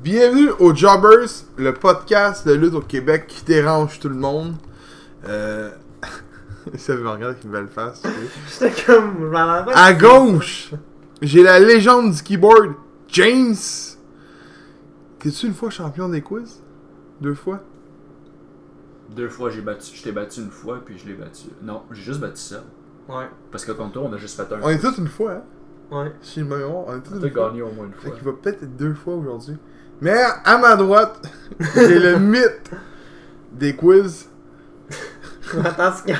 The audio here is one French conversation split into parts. Bienvenue au Jobbers, le podcast de lutte au Québec qui dérange tout le monde. Ça me regarde avec une belle face. J'étais comme... À gauche, j'ai la légende du keyboard, James. T'es-tu une fois champion des quiz? Deux fois? Deux fois, je t'ai battu une fois, puis je l'ai battu. Non, j'ai juste battu ça. Ouais. Parce que contre toi, on a juste fait un. On est tous une fois, hein? Ouais. Si je me trompe, on est tous une fois. On a gagné au moins une fois. Fait qu'il va peut-être être deux fois aujourd'hui. Mais à ma droite, j'ai le mythe des quiz. Attention.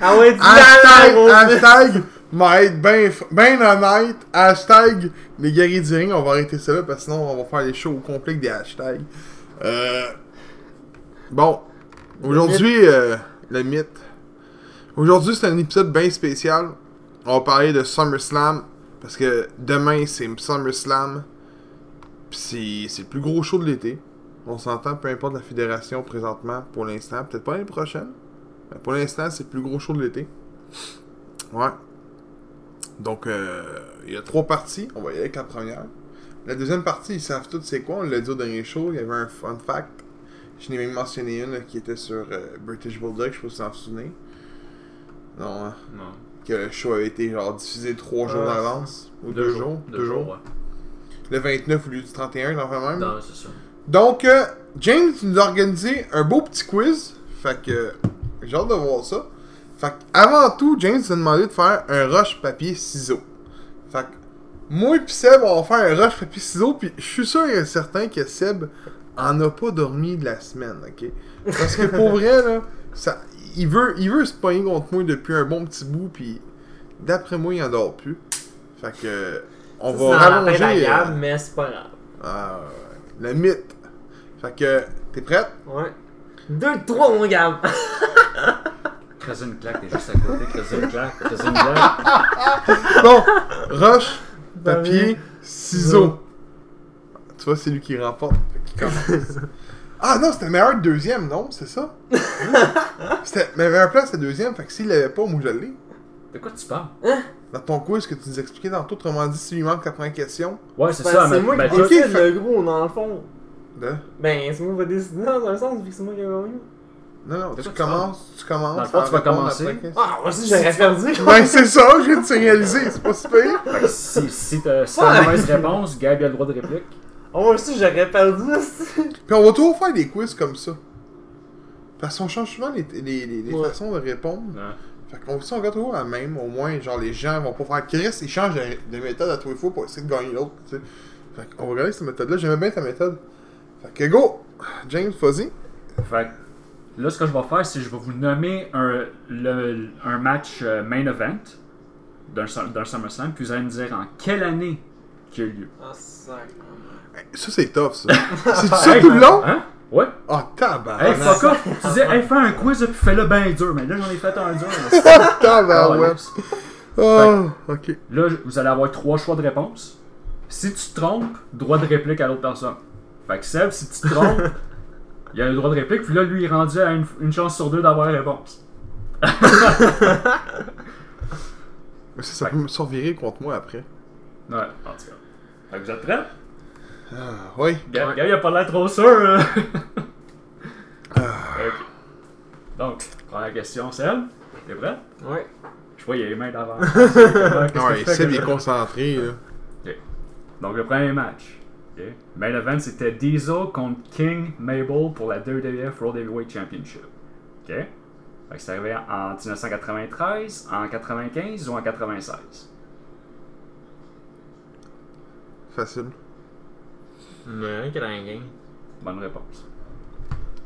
Ah ouais, dis hashtag, ma être ben honnête. Hashtag les guerriers du ring. On va arrêter ça là parce que sinon on va faire les shows au complet des hashtags. Bon. Aujourd'hui, le mythe. Aujourd'hui, c'est un épisode bien spécial. On va parler de SummerSlam. Parce que demain, c'est SummerSlam. Pis c'est le plus gros show de l'été. On s'entend, peu importe la fédération présentement, pour l'instant. Peut-être pas l'année prochaine. Mais pour l'instant, c'est le plus gros show de l'été. Ouais. Donc, il y a trois parties. On va y aller avec la première. La deuxième partie, ils savent tous c'est quoi. On l'a dit au dernier show. Il y avait un fun fact. Je n'ai même mentionné une là, qui était sur British Bulldog. Je sais pas si vous en souvenez. Non, hein? Non. Que le show avait été genre diffusé 3 jours d'avance. Ou 2 jours. 2 jours, ouais. Le 29 au lieu du 31, dans le même. Non, c'est ça. Donc, James nous a organisé un beau petit quiz. Fait que, j'ai hâte de voir ça. Fait que, avant tout, James nous a demandé de faire un rush papier-ciseaux. Fait que, moi pis Seb, on va faire un rush papier-ciseaux. Pis je suis sûr et certain que Seb en a pas dormi de la semaine, ok? Parce que pour vrai, là, ça... Il veut se pogner contre moi depuis un bon petit bout, puis d'après moi, il en dort plus. Fait que, on va rallonger... C'est incroyable, mais c'est pas grave. Le mythe. Fait que, t'es prête? Ouais. 2, 3, mon gars. Creuser une claque, t'es juste à côté. Creuser une claque. Bon, roche, papier, ciseaux. Tu vois, c'est lui qui remporte. Fait qu'il commence. Ah non, c'était le meilleur de deuxième, non? C'est ça? Mais la meilleure place, c'était deuxième, fait que s'il l'avait pas, moi je l'ai. De quoi tu parles? Hein? Dans ton quiz que tu nous expliquais dans tout, autrement dit, s'il lui manque ta première question. Ouais, c'est ça, mais... C'est moi qui décide le gros, dans le fond. De? Ben, c'est moi qui va décider dans un sens, vu que c'est moi qui ai gagné. Non, non, tu commences. Dans le fond, tu vas commencer. Ah, moi aussi, j'aurais perdu. Ben, c'est ça, je viens de te réaliser, c'est pas si pire. Fait que si t'as une mauvaise réponse, Gab a le droit de réplique. Oh, moi aussi, j'aurais perdu aussi. Puis on va toujours faire des quiz comme ça. Parce qu'on change souvent les ouais. façons de répondre. Ouais. Fait qu'on si on regarde toujours la même, au moins, genre, les gens vont pas faire Chris, ils changent de méthode à tous les fois pour essayer de gagner l'autre, tu sais. Fait qu'on va regarder cette méthode-là. J'aimais bien ta méthode. Fait que go! James, vas-y. Fait que là, ce que je vais faire, c'est que je vais vous nommer un match main event d'un SummerSlam, puis vous allez me dire en quelle année qu'il y a eu lieu. Ah, c'est ça, c'est tough, ça. C'est ça tout le long? Hein? Ouais. Oh, tabarnak. Hey, fuck off. Tu disais, hey, fais un quiz, puis fais-le bien dur. Mais là, j'en ai fait un dur. Tabarnak. Oh, ok. Là, vous allez avoir 3 choix de réponse. Si tu te trompes, droit de réplique à l'autre personne. Fait que Seb, si tu te trompes, il a le droit de réplique. Puis là, lui, il est rendu à une chance sur 2 d'avoir la réponse. Mais ça peut me survirer contre moi après. Ouais, en tout cas. Fait que vous êtes prêts? Oui. Gab, il a pas l'air trop sûr. Okay. Donc, première question, Seb. T'es prêt? Oui. Je vois, il y a les mains d'avant. Ouais, Seb est concentré. Là. Okay. Donc, le premier match. Okay. Main event, c'était Diesel contre King Mabel pour la WWF World Heavyweight Championship. Ok. Fait que c'est arrivé en 1993, en 95 ou en 96? Facile. Non, Kranking. Bonne réponse.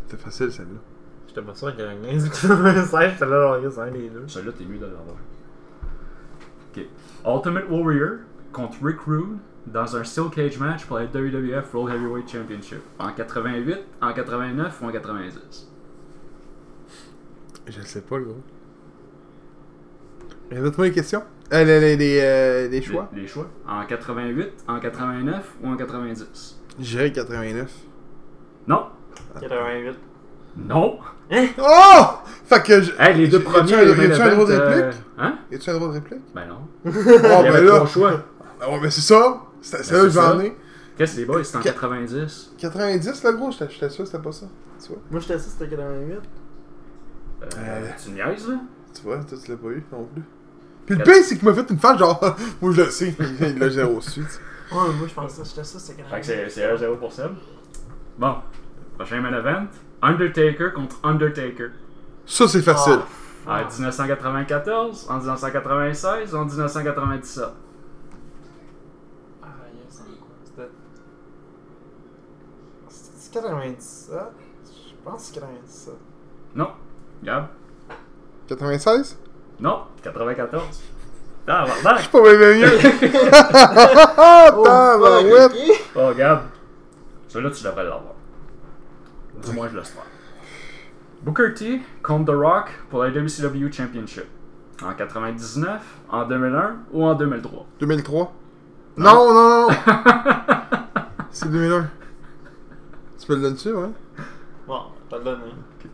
C'était facile celle-là. J'étais pas sûr à Kranking. J'étais là, on regarde, c'est un des deux. Celle-là, t'es mieux de l'avoir. Ok. Ultimate Warrior contre Rick Rude dans un Steel Cage match pour la WWF World Heavyweight Championship. En 88, en 89 ou en 90? Je sais pas, gros. Répète-moi les questions. Les choix. Les choix. En 88, en 89 ou en 90? J'irais 89. Non. 88. Non. Hein? Oh! Fait que les deux premiers. Y'a-tu un droit de réplique? Hein? Y'a-tu un droit de réplique? Ben non. Oh, il y avait 3 choix. Ah, ouais, mais c'est ça. C'est là que j'en ai. Qu'est-ce que c'est, les boys? C'était en 90. 90, là, gros? J'étais sûr que c'était pas ça. Tu vois? Moi, j'étais sûr que c'était 88. Tu niaises, là? Tu vois, toi, tu l'as pas eu non plus. Puis le pire, c'est qu'il m'a fait une face genre, moi, je le sais. Il l'a 0 dessus. Ouais, moi, je pensais que j'étais sûr que c'était 88. Fait que c'est 1-0 pour Seb. Bon. Prochain main event. Undertaker contre Undertaker. Ça, c'est facile. En 1994, en 1996, en 1997. Ah, yes, c'était 97? Je pense que c'est 97. Non. Gab. 96? Non. 94. Ah, bah, je suis pas bien mieux. Oh, Gab. Celui-là, tu devrais l'avoir. Du moins, je l'espère. Booker T contre The Rock pour la WCW Championship. En 99, en 2001 ou en 2003? 2003. Non. C'est 2001. Tu peux le donner dessus, ouais? Bon, je te le donne. Okay.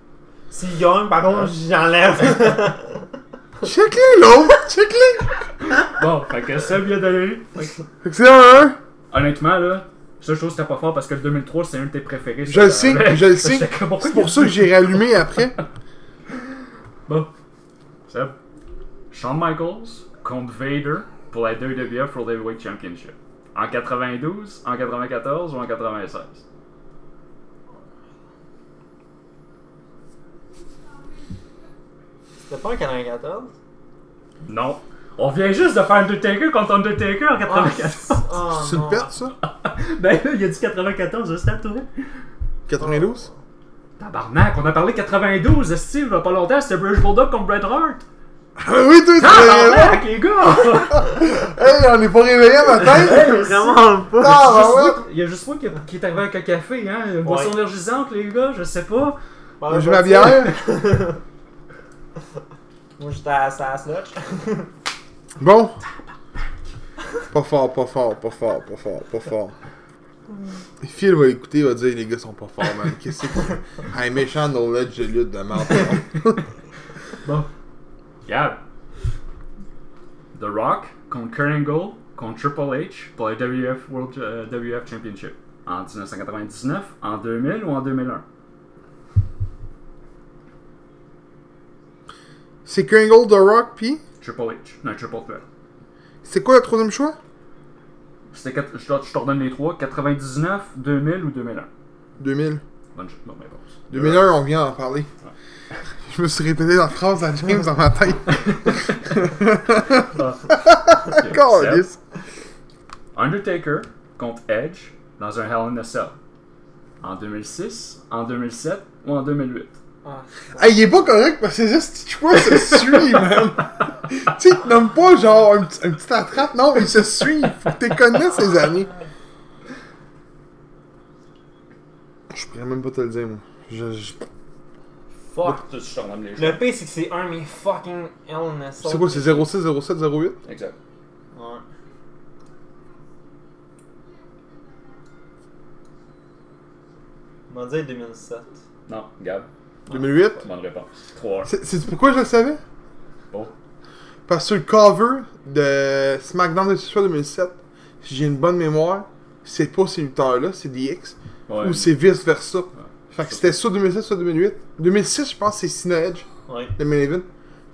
S'il gagne, par contre, j'enlève. Check-les, l'autre! Check-les! Bon, fait que ça vient d'aller. Fait que c'est un. Honnêtement, là. Ça, je trouve que c'était pas fort parce que le 2003, c'est un de tes préférés. Je le sais. C'est pour ça que j'ai rallumé après. Bon. Seb. Shawn Michaels contre Vader pour la WWF World Heavyweight Championship. En 92, en 94 ou en 96? C'était pas en 94? Non. On vient juste de faire Undertaker contre Undertaker en 94. C'est une perte, ça? Ben là, il a dit 94, juste à toi. 92? Tabarnak, on a parlé 92, Steve, il y a pas longtemps, c'était British Bulldog contre Bret Hart. Ah oui, toi, tabarnak, les gars! Hey, on est pas réveillés à matin? Hey, vraiment pas. Il y a juste moi qui est arrivé avec un café, hein? Une boisson énergisante, les gars, je sais pas. J'ai ma bière. Moi, j'étais à la slotch. Bon! Pas fort. Phil va écouter, il va dire les gars sont pas forts, man. Qu'est-ce que c'est? Ah, méchant, no ledge, je lutte de merde. Bon. Gab. The Rock contre Kurt Angle contre Triple H pour le WWF Championship. En 1999, en 2000 ou en 2001? C'est Kurt Angle, The Rock, pis? Triple H. Non, Triple Threat. C'est quoi le troisième choix? C'était, je te redonne les trois. 99, 2000 ou 2001? 2000. Bonne réponse. 2001, on vient d'en parler. Ouais. Je me suis répété la phrase à James dans ma tête. Undertaker contre Edge dans un Hell in a Cell. En 2006, en 2007 ou en 2008? Hey, il est pas correct parce que c'est juste tu vois, se suit, man. Tu sais, il te nomme pas genre un petit attrape, non, il se suit. Faut que tu connais ces années. Je pourrais même pas te le dire, moi. Fuck, tu te rends les gens. Le pire, c'est que c'est un mais fucking illness. C'est quoi, c'est 06, 07, 08? Exact. Ouais. On va dire 2007. Non, Gab. 2008? Bonne réponse. 3 heures. C'est pourquoi je le savais? Bon. Parce que le cover de SmackDown de ce soir 2007, si j'ai une bonne mémoire, c'est pas ces lutteurs-là, c'est DX. Ouais, ou c'est vice-versa. Ouais, fait que c'était ça 2007, ça 2008. 2006, je pense que c'est Cena Edge. Ouais. Le main event.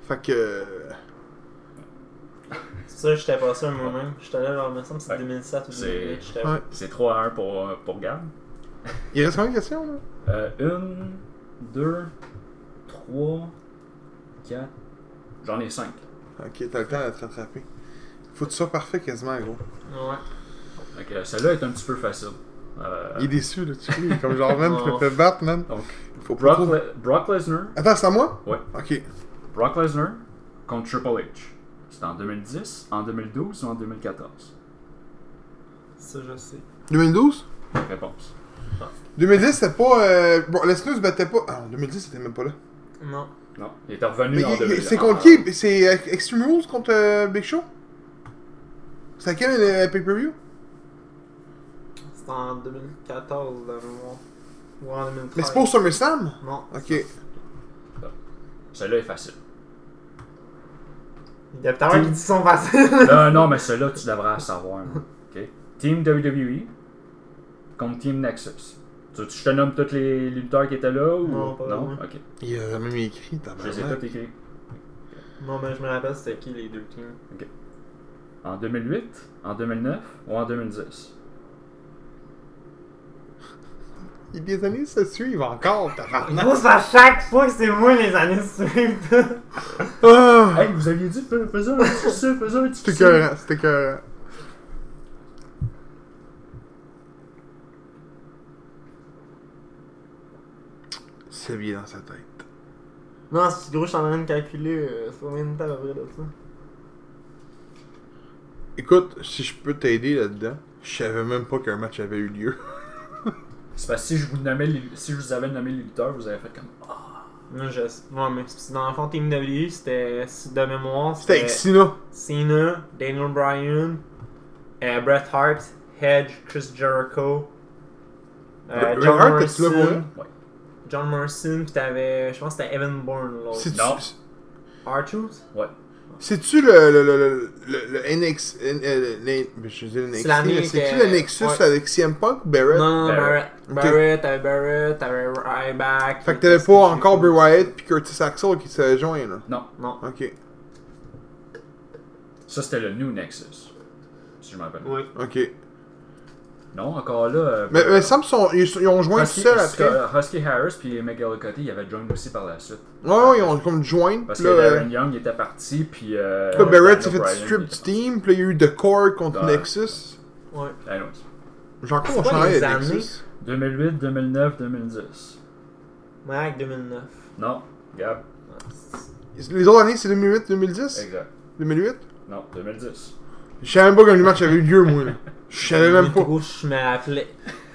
Fait que. Ça, j'étais passé un moment. J'étais là, genre, il me semble que c'est 2007 ou 2008. C'est 3-1 pour Gab. Il reste combien de questions, là? 1, 2, 3, 4. J'en ai 5. Ok, t'as le temps de te rattraper. Faut que tu sois parfait quasiment, gros. Ouais. Ok, celle-là est un petit peu facile. Il est déçu, là, tu sais. Comme genre, même, tu me fais battre, man. Donc, faut Brock Lesnar. Attends, c'est à moi? Ouais. Ok. Brock Lesnar contre Triple H. C'était en 2010, en 2012 ou en 2014? Ça, je sais. 2012? Réponse. 2010, c'était pas. Bon, Lesnar se battait pas. Ah, en 2010, c'était même pas là. Non. Il était revenu en 2010. C'est contre qui? C'est Extreme Rules contre Big Show? C'est à quel pay-per-view? C'était en 2014, là, ou en 2013. Mais c'est pas au SummerSlam? Non. Ok. Celle-là est facile. Il y a peut-être qui dit qu'ils sont faciles. Non, mais celle-là, tu devrais la savoir. Hein. Ok. Team WWE contre Team Nexus. Tu te nommes tous les lutteurs qui étaient là ou non? Pas non? Ok. Il a même écrit. Je les ai tous écrits. Non, mais je me rappelle c'était qui les deux teams. Ok. En 2008, en 2009 ou en 2010? Les années se suivent encore, tabarnak! Moi, à chaque fois que c'est moi, les années se suivent. Oh. Hey, vous aviez dit, fais un petit succès, fais un petit succès. C'était que... C'est bien dans sa tête. Non, c'est gros, je suis en train de calculer sur une table après de ça. Écoute, si je peux t'aider là-dedans, je savais même pas qu'un match avait eu lieu. C'est parce que si je vous avais nommé les lutteurs, vous avez fait comme... Oh. Non, ouais, mais dans le fond, Team W, c'était de mémoire... C'était avec Cena. Cena, Daniel Bryan, Bret Hart, Edge, Chris Jericho, John Morrison. Ouais. John Morrison, pis t'avais... Je pense que c'était Evan Bourne, l'autre. C'est non. R-Truth? Ouais. C'est-tu le NX... C'est-tu le Nexus avec CM Punk ou Barrett? Non, Barrett, t'avais Ryback... Fait que t'avais pas encore Bray Wyatt pis Curtis Axel qui se joignent, là? Non. Ok. Ça, c'était le New Nexus, si je m'en rappelle. Oui. Ok. Non, encore là... mais Sam, ils ont joint tout seul après. Husky Harris puis Megalocotti, ils avaient joined aussi par la suite. Ouais, ils ont comme joined. Parce que Darren Young était parti, puis... Barrett s'est fait strip du team, puis il y a eu The Core contre Nexus. Ouais. Genre quoi, on changeait avec Nexus? 2008, 2009, 2010. Ouais, avec 2009. Non, Gab. Les autres années, c'est 2008, 2010? Exact. 2008? Non, 2010. Je savais même pas quand le match avait eu lieu, moi. Je savais même pas. Je me rappelais.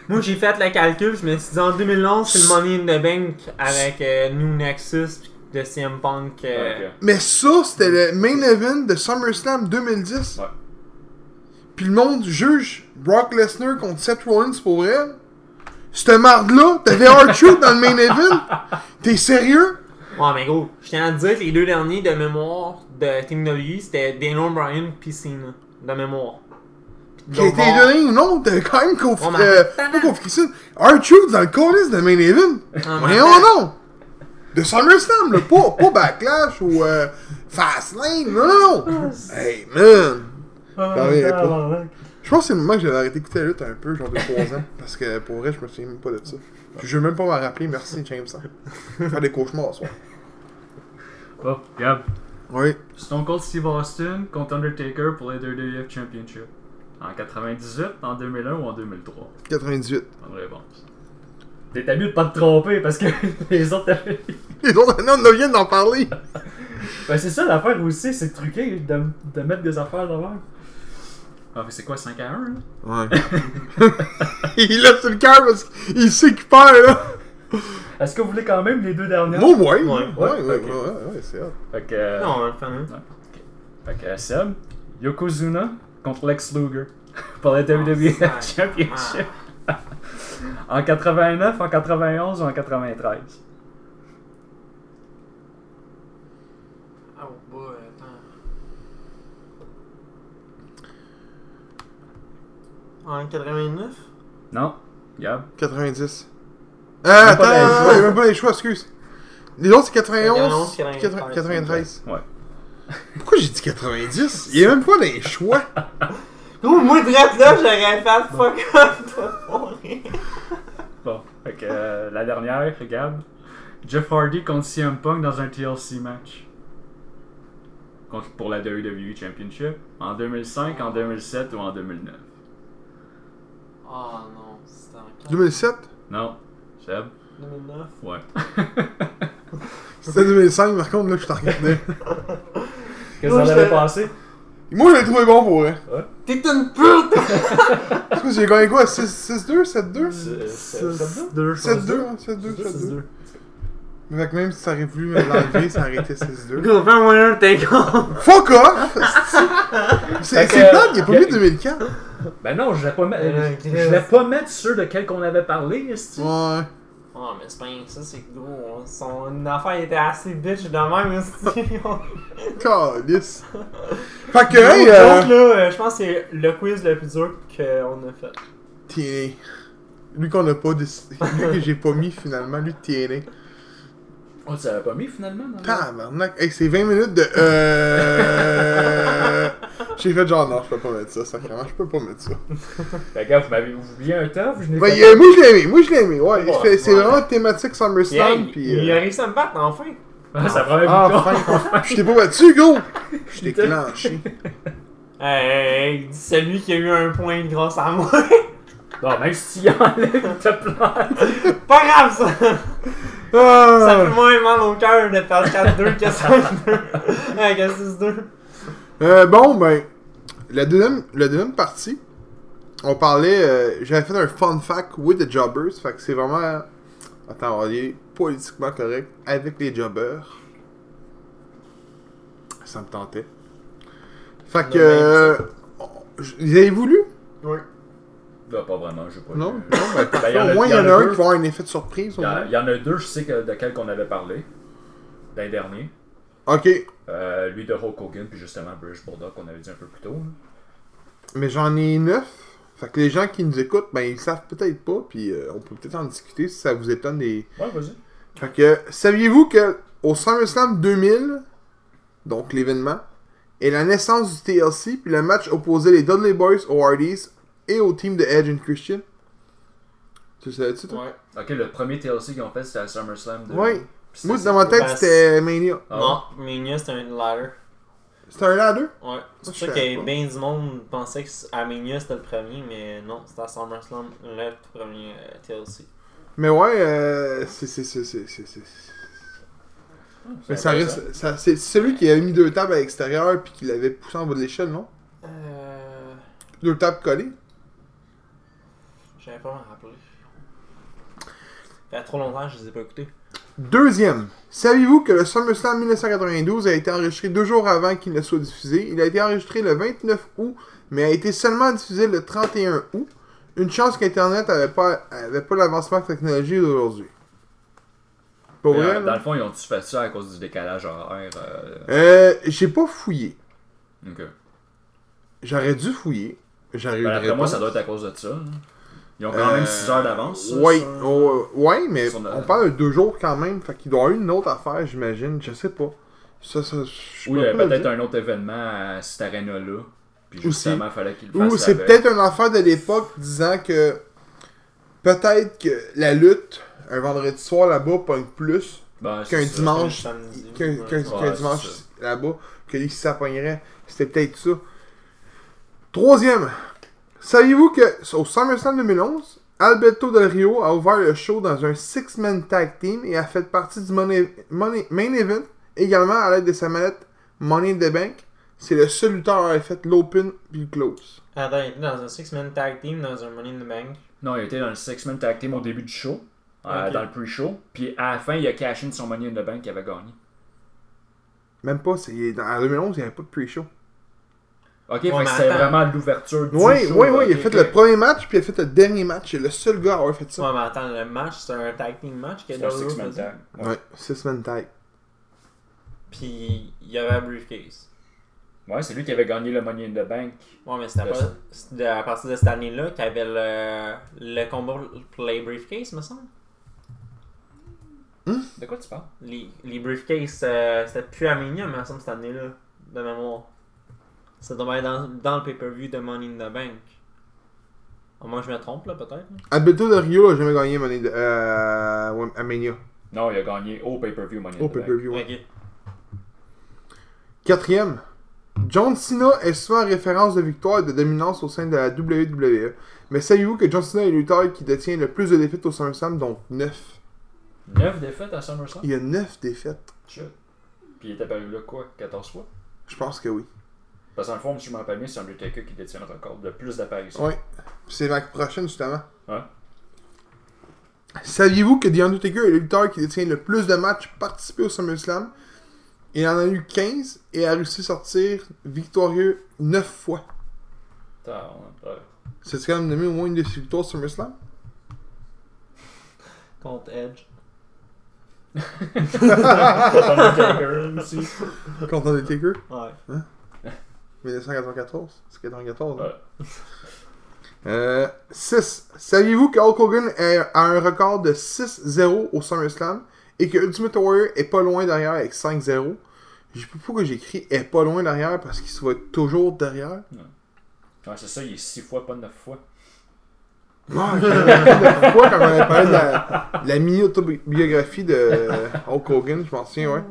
Moi, j'ai fait le calcul, je me suis dit en 2011, c'est le Money in the Bank avec New Nexus de CM Punk. Okay. Mais ça, c'était le main event de SummerSlam 2010. Ouais. Puis le monde juge Brock Lesnar contre Seth Rollins pour elle. Cette marde-là, t'avais R-Truth dans le main event. T'es sérieux? Ouais, mais gros, je tiens à te dire que les deux derniers de mémoire de Team WWE, c'était Daniel Bryan pis Cena. De mémoire. Qui a été donné ou non, t'avais quand même confié R-Truth dans le colis de Main Event. Mais non! De SummerSlam, là, pas Backlash ou Fastlane, non! Hey, man! Je pense que c'est le moment que j'avais arrêté d'écouter la lutte un peu, genre de 3 ans, parce que pour vrai, je me souviens même pas de ça. Je veux même pas m'en rappeler, merci James. Je vais faire des cauchemars, soir. Oh, Gab. Oui. Stone Cold Steve Austin contre Undertaker pour les WWF Championship. En 98, en 2001 ou en 2003? 98. Bonne réponse. T'étais mieux de pas te tromper parce que les autres avaient... Les autres, on vient d'en parler! Ben c'est ça l'affaire aussi, c'est truqué de mettre des affaires devant. Ah, mais c'est quoi, 5 à 1, là? Ouais. Il l'a sur le cœur parce qu'il sait qu'il perd, là! Est-ce que vous voulez quand même les deux dernières? Oh, ouais! Ouais, c'est hot. Fait que... Non, on va le faire, hein. Fait que Seb, Yokozuna contre Lex Luger pour la WWF Championship. En 89, en 91 ou en 93? Oh boy, attends. En 89? Non, Gab. 90. Attends, il n'y a même pas les choix, excuse. Les autres, c'est 91 et 93. Ouais. Pourquoi j'ai dit 90? Il y a même pas les choix. Gros, moi, drette là, j'aurais fait fuck up de Bon, fait que la dernière, regarde. Jeff Hardy contre CM Punk dans un TLC match. Pour la WWE Championship. En 2005, en 2007 ou en 2009? Oh non, c'était en 2007? Non. Seb? 2009? Ouais. C'était 2005, par contre, là, je t'en regardais. Qu'est-ce que ça avait passé? Moi, je l'ai trouvé bon pour vrai. Ouais. T'es une pute! Parce que j'ai gagné quoi? 6-2? 7-2? 7-2? 7-2. Fait que même si ça aurait voulu me l'enlever, ça aurait été 6-2. Gros, fais un moyen, t'es con! Fuck off! C'est plate, il n'y a pas mis 2004. Ben non, je voulais pas mettre ceux de quels qu'on avait parlé, est-ce que... Ouais. Oh, mais c'est pas rien que ça, c'est gros. Son affaire était assez bitch de même, c'est Calice! Fait que, hey! Donc là, je pense que c'est le quiz le plus dur qu'on a fait. Tiens. Lui qu'on n'a pas décidé. Lui que j'ai pas mis finalement, lui de TNA. Oh, tu l'avais pas mis finalement? Tabarnak! Hey, c'est 20 minutes de. J'ai fait genre, non, je peux pas mettre ça, sacrément, je peux pas mettre ça. Fait que vous m'avez oublié un temps, je n'ai pas. Ouais, moi je l'ai aimé, ouais. Oh, c'est vraiment thématique SummerSlam. Il a réussi à me battre, enfin! Ça prend enfin! Je t'ai pas battu, gros! Je t'ai clenché. Hey, dis celui qui a eu un point grâce à moi! Non, même si tu y enlèves, il te plante. Pas grave, ça! Ça fait moins mal au cœur de faire 4-2 que 5-2. Ouais, que 6-2. Bon, ben, la deuxième partie, on parlait... j'avais fait un fun fact with the Jobbers. Fait que c'est vraiment... Attends, on va aller politiquement correct avec les Jobbers. Ça me tentait. Fait que... Vous avez voulu? Oui. Là, pas vraiment, je sais pas. Non, au moins il y en a un qui va avoir un effet de surprise. Il y en a deux, je sais de quel qu'on avait parlé l'an dernier. Ok. Lui de Hulk Hogan, puis justement British Bulldog qu'on avait dit un peu plus tôt. Mais j'en ai 9. Fait que les gens qui nous écoutent, ben ils savent peut-être pas, puis on peut peut-être en discuter si ça vous étonne des. Ouais, vas-y. Fait que saviez-vous que au SummerSlam 2000, donc l'événement, et la naissance du TLC, puis le match opposait les Dudley Boys aux Hardys. Et au team de Edge and Christian. Tu savais-tu, toi? Ouais. Ok, le premier TLC qu'ils ont fait, c'était à SummerSlam. Ouais. Moi, dans ma tête, c'était Mania. Oh. Non, Mania, c'était un ladder. C'était un ladder? Ouais. C'est sûr que bien du monde pensait qu'à Mania, c'était le premier, mais non, c'était à SummerSlam, le premier TLC. Mais ouais, c'est... Mais ça reste... C'est celui qui avait mis deux tables à l'extérieur puis qui l'avait poussé en bas de l'échelle, non? Deux tables collées? J'avais pas m'en rappelé. Ça fait trop longtemps que je les ai pas écoutés. Deuxième. Saviez-vous que le SummerSlam 1992 a été enregistré 2 jours avant qu'il ne soit diffusé? Il a été enregistré le 29 août, mais a été seulement diffusé le 31 août. Une chance qu'Internet avait pas l'avancement technologique d'aujourd'hui. Pour vrai? Dans le fond, ils ont-tu fait ça à cause du décalage horaire? J'ai pas fouillé. Ok. J'aurais dû fouiller. Après moi, ça doit être à cause de ça. Ils ont quand même 6 heures d'avance. Oui, ouais, mais on parle de 2 jours quand même. Fait qu'il doit y avoir une autre affaire, j'imagine. Je sais pas. Ça, ou il y a peut-être un autre événement à cette arena-là. Puis justement, il fallait qu'il le fasse. Ou c'est peut-être une affaire de l'époque disant que peut-être que la lutte, un vendredi soir là-bas, pogne plus qu'un dimanche là-bas. Que lui, si ça pognerait, c'était peut-être ça. Troisième, saviez-vous que au SummerSlam 2011, Alberto Del Rio a ouvert le show dans un six-man tag team et a fait partie du main event également à l'aide de sa mallette Money in the Bank. C'est le seul lutteur à avoir fait l'open puis le close. Attends, il était dans un six-man tag team dans un Money in the Bank? Non, il était dans le six-man tag team au début du show, dans le pre-show, puis à la fin, il a cash in son Money in the Bank qu'il avait gagné. Même pas, en 2011, il n'y avait pas de pre-show. Ok, ouais, fait que c'était vraiment l'ouverture du show. Oui, il a fait le premier match, puis il a fait le dernier match. C'est le seul gars à avoir fait ça. Ouais, mais attends, le match, c'est un tag team match. C'est un six-man tag. Ouais, six-man tag. Puis, il y avait un briefcase. Ouais, c'est lui qui avait gagné le Money in the Bank. Ouais, mais c'était à partir de cette année-là qu'il y avait le combat pour les briefcases, me semble. De quoi tu parles? Les briefcases, c'était plus à Mania, me semble, cette année-là, de mémoire. Ça doit être dans le pay-per-view de Money in the Bank. Moi, je me trompe, là, peut-être. Alberto Del Rio a jamais gagné à Mania. Non, il a gagné au pay-per-view Money in the Bank. Au pay-per-view, ouais. Okay. Quatrième. John Cena est souvent référence de victoire et de dominance au sein de la WWE. Mais savez-vous que John Cena est le lutteur qui détient le plus de défaites au SummerSlam, donc 9. 9 défaites à SummerSlam? Il y a 9 défaites. Shit. Puis il est apparu là, quoi, 14 fois? Je pense que oui. Parce qu'en fond, si je m'en rappelle bien, c'est Undertaker qui détient le record de plus d'apparitions. Oui. C'est ma prochaine, justement. Hein? Saviez-vous que The Undertaker est le lutteur qui détient le plus de matchs participés au SummerSlam? Il en a eu 15 et a réussi à sortir victorieux 9 fois. C'est-tu quand même nommé au moins une de ses victoires au SummerSlam? Contre Edge. Contre Undertaker aussi. Contre Undertaker? Ouais. Hein? 1994, c'est 94. Voilà. 6. Saviez-vous que Hulk Hogan a un record de 6-0 au SummerSlam et que Ultimate Warrior est pas loin derrière avec 5-0? Je sais pas pourquoi j'écris est pas loin derrière parce qu'il se voit toujours derrière. Ouais, c'est ça, il est 6 fois, pas 9 fois. Non, j'ai de fois quand on avait parlé de la mini-autobiographie de Hulk Hogan, je m'en souviens, ouais.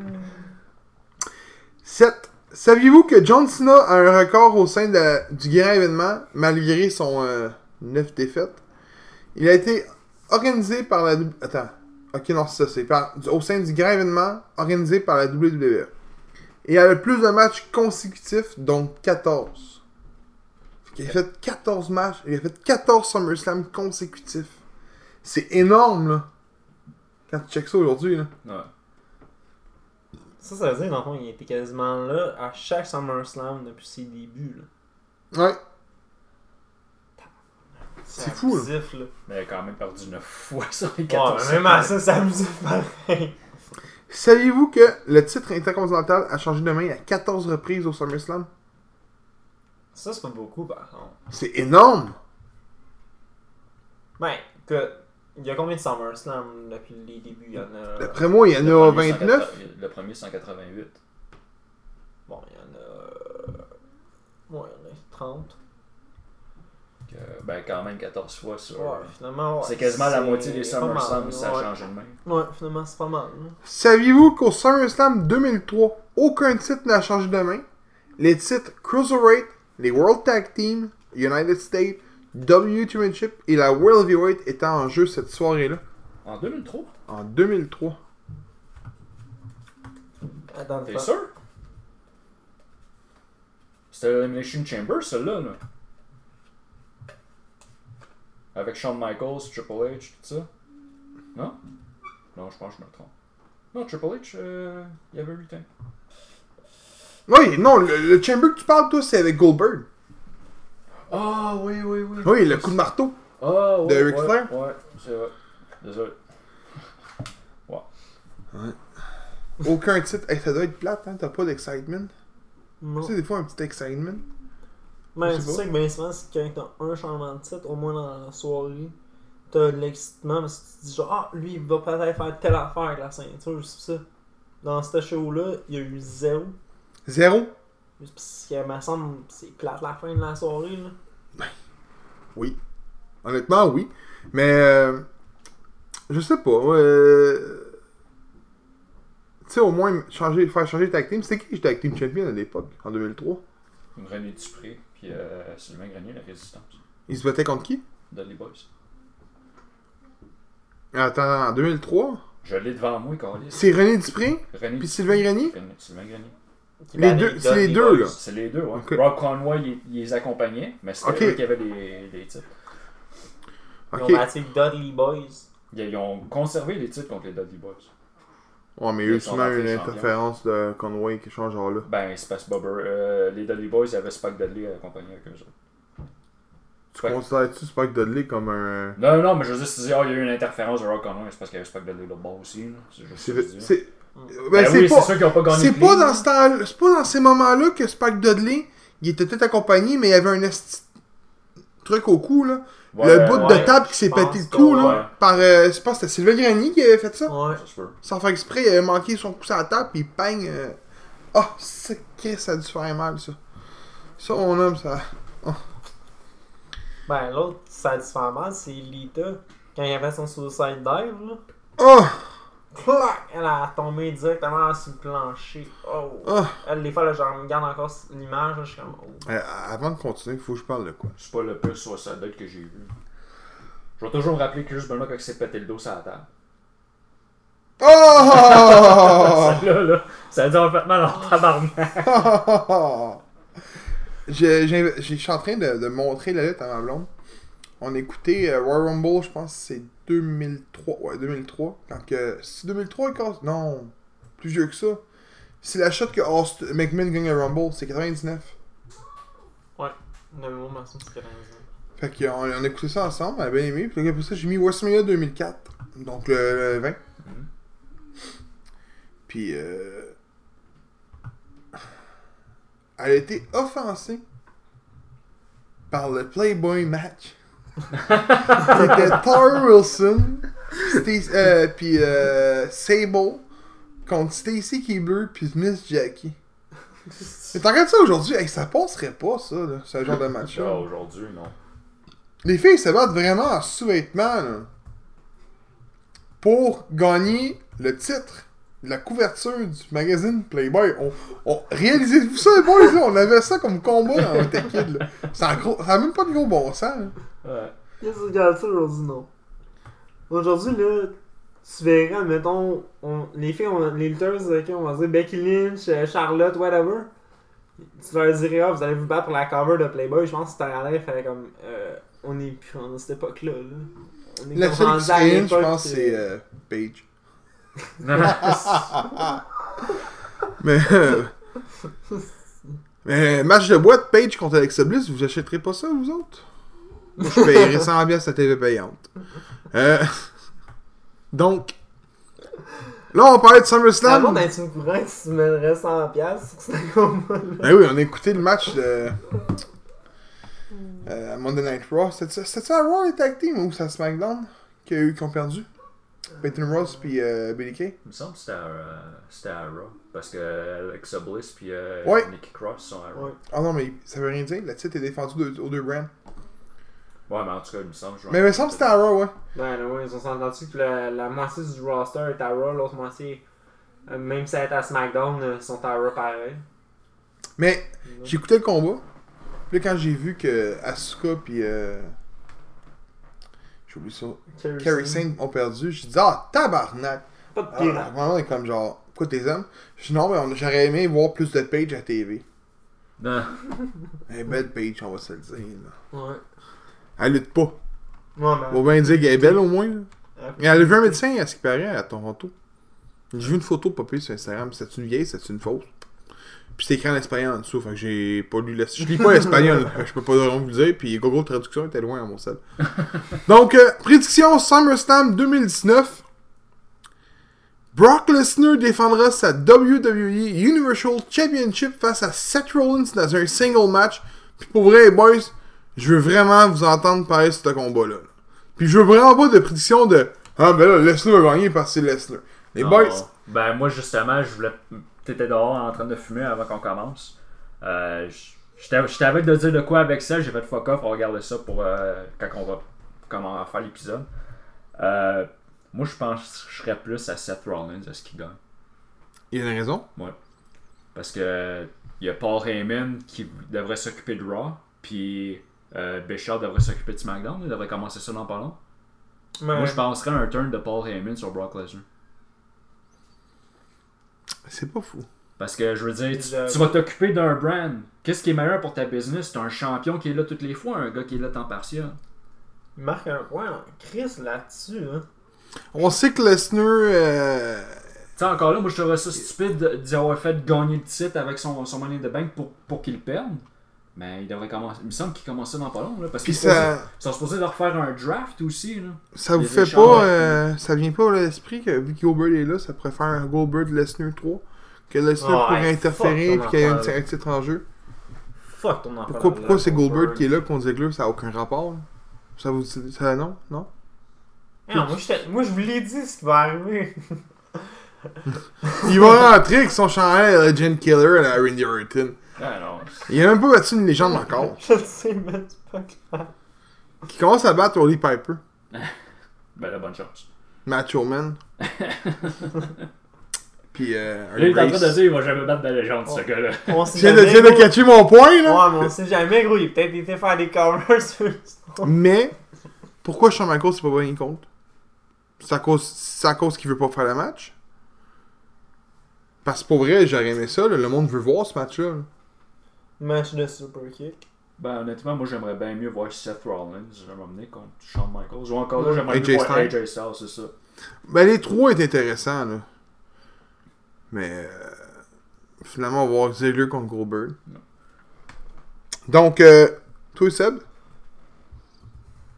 7. Saviez-vous que John Cena a un record au sein du grand événement, malgré son 9 défaites? Il a été organisé par la... Attends. Ok, non, c'est ça. C'est au sein du grand événement organisé par la WWE. Et il a le plus de matchs consécutifs, donc 14. Il a fait 14 matchs. Il a fait 14 SummerSlam consécutifs. C'est énorme, là. Quand tu checkes ça aujourd'hui, là. Ouais. Ça veut dire, dans le fond, il était quasiment là à chaque SummerSlam depuis ses débuts, là. Ouais. C'est fou, abusif, là. Mais il a quand même perdu 9 fois sur les 14. Ouais, même à ça, c'est abusif pareil. Saviez-vous que le titre intercontinental a changé de main à 14 reprises au SummerSlam? Ça, c'est pas beaucoup, par contre. C'est énorme! Ben, il y a combien de SummerSlam depuis les débuts? Il y en a... D'après moi, il y en a 29. Le premier, 188. Bon, il y en a... Moi, il y en a 30. Ben, quand même, 14 fois sur... Ouais, finalement, ouais. C'est quasiment la moitié des SummerSlam où ça a changé de main. Ouais, finalement, c'est pas mal. Hein? Saviez-vous qu'au SummerSlam 2003, aucun titre n'a changé de main? Les titres Cruiserweight, les World Tag Team, United States, WWE Championship et la World Heavyweight étaient en jeu cette soirée-là. En 2003? En 2003. Attends, t'es sûr? C'était l'Elimination Chamber, celle-là, là. Avec Shawn Michaels, Triple H, tout ça. Non? Non, je pense que je me trompe. Non, Triple H, il y avait 8 ans. Oui, non, le chamber que tu parles, toi, c'est avec Goldberg. Ah, oh, oui. Oui, le coup de marteau. Ah, oh, oui. De Ric Flair. Ouais, c'est vrai. Désolé. Ouais. Ouais. Aucun titre. Hey, ça doit être plate, hein. T'as pas d'excitement. Non. Tu sais, des fois, un petit excitement. Mais tu sais que bien souvent, quand t'as un changement de titre, au moins dans la soirée, t'as de l'excitement parce que tu te dis genre, ah, lui, il va peut-être faire telle affaire avec la ceinture, c'est ça. Dans ce show-là, il y a eu 0. Zéro? Parce que, me semble, c'est plate la fin de la soirée, là. Ben, oui. Honnêtement, oui. Mais, je sais pas. Tu sais, au moins, faire changer le tag team. C'était qui le tag team champion à l'époque, en 2003? René Dupré, puis Sylvain Grenier, la Résistance. Ils se battaient contre qui? Dudley Boys. Attends, en 2003? Je l'ai devant moi, câlisse. C'est René Dupré? Puis Sylvain Grenier? Sylvain Grenier. C'est les deux, là. C'est les deux, ouais. Okay. Rob Conway, il les accompagnait, mais c'était eux qui avaient les titres. Ils ont battu Dudley Boys. Ils ont conservé les titres contre les Dudley Boys. Ouais, mais eux, souvent, une interférence de Conway qui change genre là. Ben, c'est parce que les Dudley Boys, ils avaient Spike Dudley accompagné avec eux autres. Tu considères-tu Spike Dudley comme un... Non, mais je veux dire, si tu dis, oh, il y a eu une interférence de Rob Conway, c'est parce qu'il y avait Spike Dudley l'autre bord aussi, là. C'est juste ça que je dis. Ben c'est, oui, pas, c'est, sûr pas gagné c'est, pas dans ce temps, c'est pas dans ces moments-là que Spike Dudley, il était peut-être accompagné, mais il avait un truc au cou, là. Ouais, le bout de table qui s'est pété le cou, là. Ouais. Par, je pense que c'était Sylvain Grenier qui avait fait ça. Ouais. Sans faire exprès, il avait manqué son pouce à la table, puis il peigne. Oh, c'est que ça a dû faire mal, ça. Ça, on aime ça. Oh. Ben, l'autre, ça a dû faire mal, c'est Lita. Quand il avait son suicide dive, là. Oh! Clac! Elle a tombé directement sur le plancher. Oh! Elle, des fois, là, je regarde encore l'image, là, je suis comme... Oh. Avant de continuer, il faut que je parle de quoi? C'est pas le plus suicide date que j'ai vu. Je vais toujours me rappeler que juste Benoît quand il s'est pété le dos sur la table. Oh! Celle-là, là, ça a dû en fait mal en tabarnak. Je suis en train de montrer la lutte à ma blonde. On écoutait Royal Rumble, je pense que c'est 2003. Ouais, 2003. Donc, c'est 2003 quand... Non, plus vieux que ça. C'est la shot que McMahon gagne le Rumble, c'est 99. Ouais, non, moi, ma soeur, c'est 99. Fait qu'on écoutait ça ensemble, on a bien aimé. Puis après ça, j'ai mis WrestleMania 2004. Donc, le 20. Mm-hmm. Puis, elle a été offensée par le Playboy match. C'était Tar Wilson, puis Sable contre Stacy Keibler puis Miss Jackie. Mais t'en regardes ça aujourd'hui, hey, ça passerait pas ça, là, ce genre de match-là. Ah, aujourd'hui, non. Les filles se battent vraiment en sous-vêtements là, pour gagner le titre de la couverture du magazine Playboy. Réalisez-vous ça, les boys, là, on avait ça comme combat dans Tech Kid. Ça n'a même pas de gros bon sens. Ouais. Qu'est-ce que tu regardes ça aujourd'hui, non? Aujourd'hui, là, tu verras, mettons, les filles, les lutteuses, on va dire Becky Lynch, Charlotte, whatever. Tu leur dirais, ah, vous allez vous battre pour la cover de Playboy. Je pense que tu t'en allais faire comme. On est plus dans cette époque-là. Là. On est la seule qui est, je pense, c'est Paige. mais match de boîte, Paige contre Alexa Bliss, vous achèterez pas ça, vous autres? Moi, je paierais 100$ à TV payante. Donc, là, on parlait de SummerSlam. Avant d'être une courante, si tu mènerais 100$ sur ce combat-là. Ben oui, on a écouté le match de Monday Night Raw. C'était-tu à Raw les tag teams ou c'est à SmackDown qui ont perdu? Peyton Ross pis Billy Kay? Il me semble que c'était à Raw. Parce que Alexa Bliss pis ouais. Nikki Cross sont à Raw. Ouais. Ah non, mais ça veut rien dire. La titre est défendue aux deux brands. Ouais, mais en tout cas, il me semble. Mais il me semble que c'était à Raw, ouais. Ouais, ils ont entendu que la moitié du roster est à Raw, l'autre moitié, même si elle est à SmackDown, ils sont à Raw pareil. Mais j'écoutais le combat. Puis là, quand j'ai vu que Asuka pis. J'ai oublié ça. Kerry Sane ont perdu. J'ai dit, ah, tabarnak! Pas de pire. Vraiment, il est comme genre, pourquoi t'es hommes? Je dis, non, mais j'aurais aimé voir plus de Paige à TV. Non. Elle est belle, Paige, on va se le dire. Là. Ouais. Elle lutte pas. Ouais, mais. Faut bien dire qu'elle est belle au moins. Là. Okay. Elle a vu un médecin, à ce qui paraît, à Toronto. J'ai vu une photo popée sur Instagram. C'est-tu une vieille, c'est-tu une fausse? Puis c'est écrit en espagnol en dessous, fait que j'ai pas lu je lis pas l'espagnol, je peux pas vraiment vous le dire, puis Google Traduction était loin à mon sel. Donc, prédiction SummerSlam 2019. Brock Lesnar défendra sa WWE Universal Championship face à Seth Rollins dans un single match. Puis pour vrai, boys, je veux vraiment vous entendre parler de ce combat-là. Puis je veux vraiment pas de prédiction de « Ah ben là, Lesnar va gagner parce que c'est Lesnar ». Les boys... Ben moi justement, je voulais... T'étais dehors en train de fumer avant qu'on commence. Je t'avais de dire de quoi avec ça, j'ai fait fuck off, on regarde ça pour quand on va comment faire l'épisode. Moi je pense que je serais plus à Seth Rollins à ce qu'il gagne. Il y a une raison? Ouais. Parce que il y a Paul Heyman qui devrait s'occuper de Raw, puis Bishop devrait s'occuper de SmackDown, il devrait commencer ça dans pas long. Ouais. Moi je penserais à un turn de Paul Heyman sur Brock Lesnar. C'est pas fou. Parce que je veux dire, tu vas t'occuper d'un brand. Qu'est-ce qui est meilleur pour ta business? T'as un champion qui est là toutes les fois, un gars qui est là temps partiel. Il marque un point en crise là-dessus. Hein. On sait que Lesnar. Tu sais, encore là, moi je trouverais ça stupide d'avoir fait gagner le titre avec son Money in the Bank pour qu'il le perde. Mais il devrait commencer. Il me semble qu'il commençait dans pas long. Là, parce qu'ils sont supposés leur faire un draft aussi. Là. Ça vous fait pas. Ça vient pas à l'esprit que vu que Goldberg est là, ça pourrait faire un Goldberg Lesnar 3. Que Lesnar pourrait interférer et qu'il y ait un titre en jeu. Fuck ton enfant. Pourquoi c'est Goldberg qui est là contre Ziggler, ça n'a aucun rapport. Là. Ça vous dit. Ça non? Non? Non, moi je vous l'ai dit ce qui va arriver. Il va rentrer avec son chandail Legend Killer à la Randy Orton. Ah non. Il a même pas battu une légende encore. Je le sais, mais c'est pas clair. Qui commence à battre Holly Piper. Ben la bonne chance. Macho Man. Puis là, il est en train de dire il va jamais battre de la légende, ce gars-là. J'ai de catcher mon point, là. Ouais, mais on sait jamais, gros. Il a peut-être été faire des covers sur le Mais, pourquoi Shawn Michaels c'est pas bien contre? C'est à cause qu'il veut pas faire le match? Parce que pour vrai, j'aurais aimé ça. Là. Le monde veut voir ce match-là. Là. Match de super kick. Ben honnêtement, moi j'aimerais bien mieux voir Seth Rollins. J'aimerais m'emmener contre Shawn Michaels. Ou encore là, j'aimerais mieux voir AJ Styles, c'est ça. Ben les trois étaient intéressants. Là. Mais finalement, on va voir Ziggler contre Goldberg. Non. Donc, toi et Seb?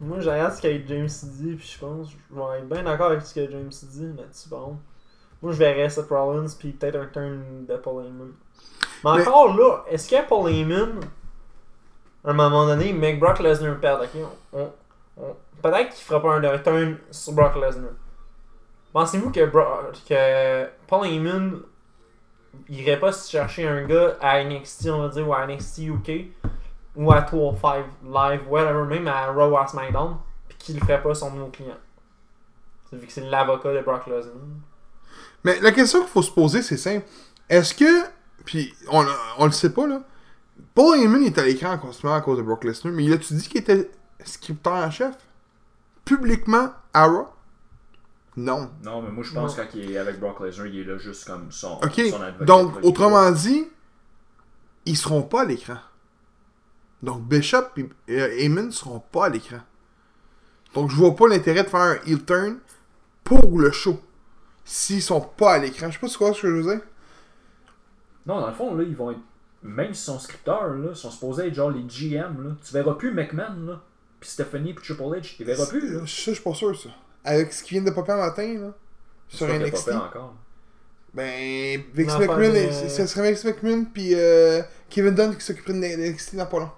Moi j'ai regardé ce que James dit. Puis je pense que je vais être bien d'accord avec ce que James dit. Mais tu bon. Moi, je verrais Seth Rollins, puis peut-être un turn de Paul Heyman. Mais encore là, est-ce que Paul Heyman, à un moment donné, make Brock Lesnar perdre? Okay, Peut-être qu'il fera pas un turn sur Brock Lesnar. Pensez-vous que Paul Heyman irait pas se chercher un gars à NXT, on va dire, ou à NXT UK, ou à 205 Live, whatever, même à Raw à SmackDown, pis qu'il ferait pas son nouveau client? Vu que c'est l'avocat de Brock Lesnar. Mais la question qu'il faut se poser, c'est simple. Est-ce que, puis on le sait pas, là, Paul Heyman est à l'écran constamment à cause de Brock Lesnar, mais il a-tu dit qu'il était scripteur en chef? Publiquement, à Raw? Non. Non, mais moi je pense que quand il est avec Brock Lesnar, il est là juste comme son advocate. Donc, autrement dit, ils seront pas à l'écran. Donc, Bishop et Heyman seront pas à l'écran. Donc, je vois pas l'intérêt de faire un heel turn pour le show s'ils sont pas à l'écran. Je sais pas si c'est ce que je veux dire. Non, dans le fond, là, ils vont être. Même si ils sont scripteurs, là, ils sont supposés être genre les GM, là. Tu verras plus McMahon, là. Puis Stephanie, puis Triple H, tu les verras plus, là. Ça, je suis pas sûr, ça. Avec ce qui vient de popper matin, là. Sur NXT. Encore. Ben, Vince McMahon, ça serait Vince McMahon, puis Kevin Dunn qui s'occuperait de NXT dans pas long.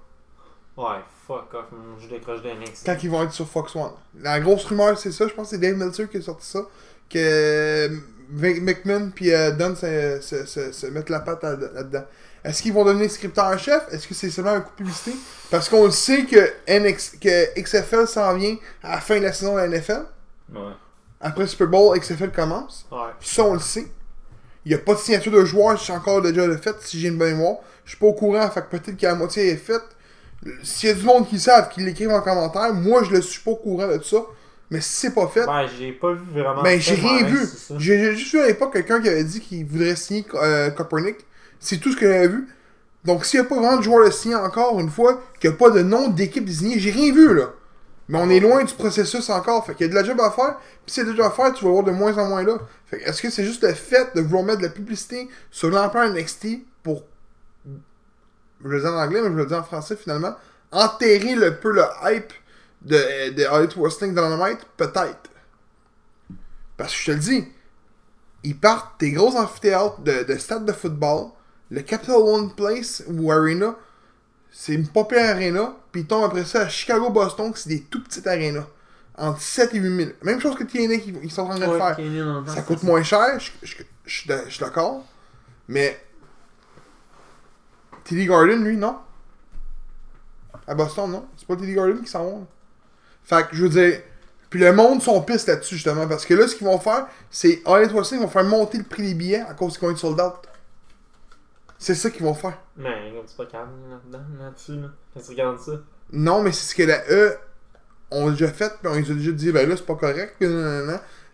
Ouais, fuck off, je décroche de NXT. Quand ils vont être sur Fox One. La grosse rumeur, c'est ça, je pense que c'est Dave Meltzer qui a sorti ça. Que McMahon puis Dunn se mettent la patte là-dedans. Est-ce qu'ils vont devenir scripteur en chef? Est-ce que c'est seulement un coup de publicité? Parce qu'on le sait que XFL s'en vient à la fin de la saison de la NFL. Ouais. Après Super Bowl, XFL commence. Ouais. Ça, on le sait. Il n'y a pas de signature de joueur, c'est encore déjà le fait, si j'ai une bonne mémoire. Je suis pas au courant, fait que peut-être que la moitié est faite. S'il y a du monde qui savent, qu'ils l'écrivent en commentaire, moi je le suis pas au courant de ça. Mais si c'est pas fait. Ben, j'ai pas vu vraiment. Ben, j'ai rien vu. J'ai juste vu à l'époque quelqu'un qui avait dit qu'il voudrait signer Copernic. C'est tout ce que j'avais vu. Donc, s'il n'y a pas vraiment de joueur de signer encore une fois, qu'il n'y a pas de nom d'équipe désignée, j'ai rien vu, là. Mais on est loin du processus encore. Fait qu'il y a de la job à faire. Puis si c'est déjà à faire, tu vas voir de moins en moins là. Fait que, est-ce que c'est juste le fait de vouloir mettre de la publicité sur l'emploi NXT pour. Je le dis en anglais, mais je le dis en français finalement. Enterrer le peu le hype de Hollywood Wrestling Dynamite, peut-être. Parce que je te le dis, ils partent des gros amphithéâtres de stades de football, le Capital One Place ou Arena, c'est une populaire arena, puis ils tombent après ça à Chicago-Boston, que c'est des tout petites arénas. Entre 7 et 8 000. Même chose que TNA qu'ils sont en train de faire. TNA, ça coûte moins cher, je suis d'accord. Mais. Tilly Garden, lui, non. À Boston, non. C'est pas Tilly Garden qui s'en va. Fait que, je veux dire... Puis le monde sont pistes là-dessus, justement. Parce que là, ce qu'ils vont faire, c'est... All In Wrestling vont faire monter le prix des billets à cause qu'ils vont être sold out. C'est ça qu'ils vont faire. Mais, c'est pas calme là-dessus, là. Quand tu regardes ça. Non, mais c'est ce que la E ont déjà fait. Puis on les a déjà dit, ben là, c'est pas correct.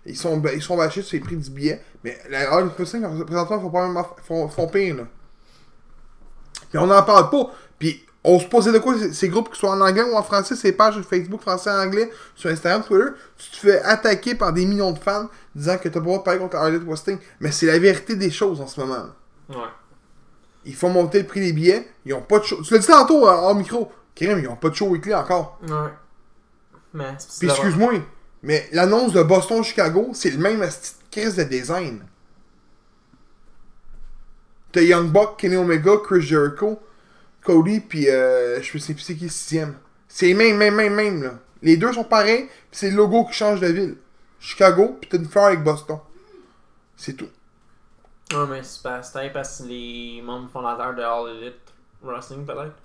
Ils sont bâchés sur les prix du billet. Mais la All In Wrestling, présentement, font pire, là. Puis on n'en parle pas. Puis on se posait de quoi ces groupes, que ce soit en anglais ou en français, ces pages sur Facebook, français, anglais, sur Instagram, Twitter, tu te fais attaquer par des millions de fans disant que t'as pas parlé contre Harley Westing. Mais c'est la vérité des choses en ce moment. Ouais. Ils font monter le prix des billets, ils ont pas de show. Tu l'as dit tantôt hors micro, Krim, ils ont pas de show weekly encore. Ouais. Mais c'est puis excuse-moi, mais l'annonce de Boston-Chicago, c'est le même crise de design. T'as Young Buck, Kenny Omega, Chris Jericho, Cody, pis je sais plus c'est qui le 6ème. C'est les mêmes, là. Les deux sont pareils, pis c'est le logo qui change de ville. Chicago, pis t'as une fleur avec Boston. C'est tout. Ouais, mais c'est pas stylé parce que les membres fondateurs de All Elite Wrestling, peut-être.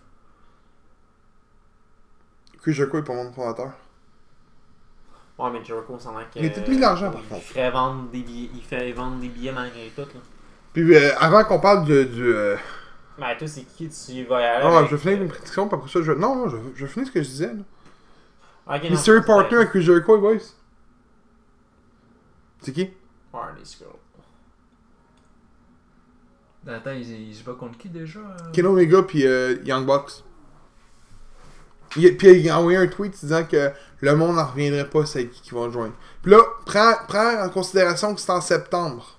Chris Jericho est pas membre fondateur. Ouais, mais Jericho, ça l'air que... Il a tout mis de l'argent, par contre. Il fait vendre des billets malgré tout, là. Puis avant qu'on parle du Ben toi c'est qui tu vas y aller? Non, je vais finir une prédiction, puis après ça je vais... Non, je vais finir ce que je disais là. Okay, Mystery Partner avec Jericho et Boys. C'est qui? Harley Scroll. Attends, il se bat contre qui déjà? Kenny Omega puis Young Bucks. Puis il a envoyé un tweet disant que le monde n'en reviendrait pas, c'est qui vont le joindre. Puis là, prends en considération que c'est en septembre.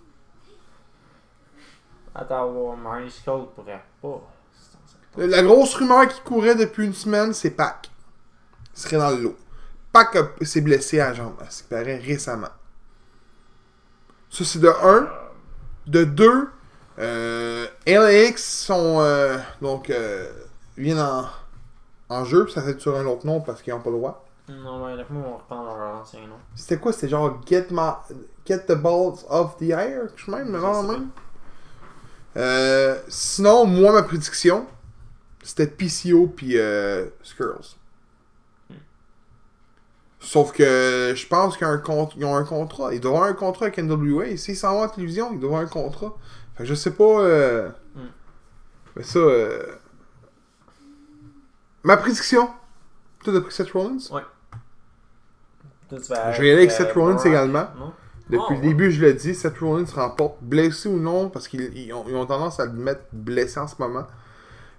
Attends, Harley Scroll pourrait pas. La grosse rumeur qui courait depuis une semaine, c'est Pac. Il serait dans le lot. Pac s'est blessé à la jambe, à ce qui paraît récemment. Ça, c'est de 1. De 2, LAX sont. Viennent en jeu, puis ça fait sur un autre nom parce qu'ils n'ont pas le droit. Non, mais honnêtement, on reprend dans leur ancien nom. C'était quoi? C'était genre Get the balls off the air? Je me demande. Sinon, moi, ma prédiction, c'était PCO puis Skrulls. Sauf que je pense qu'ils ont un contrat. Ils doivent avoir un contrat avec NWA. S'ils s'en vont à la télévision, ils doivent avoir un contrat. Fait que je sais pas. Mais ça. Ma prédiction. Tu as pris Seth Rollins? Ouais. Je vais y aller avec Seth Rollins également. Non? Depuis le début, je l'ai dit, Seth Rollins remporte, blessé ou non, parce qu'ils ont tendance à le mettre blessé en ce moment.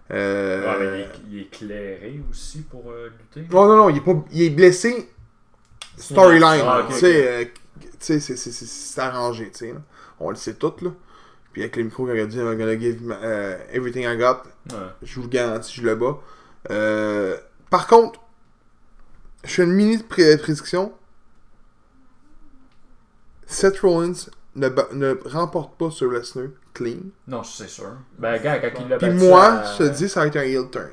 Ouais, mais il est éclairé aussi pour lutter. Non, il est blessé. Storyline, c'est arrangé, tu sais. On le sait tout, là. Puis avec les micros, quand il a dit « I'm gonna give everything I got ouais. », je vous garantis, je le bats. Par contre, je fais une mini-prédiction. Seth Rollins ne remporte pas sur Lesnar clean. Non, c'est sûr. Ben, gars, quand il l'a battu... Puis moi, je te dis, ça va être un heel turn.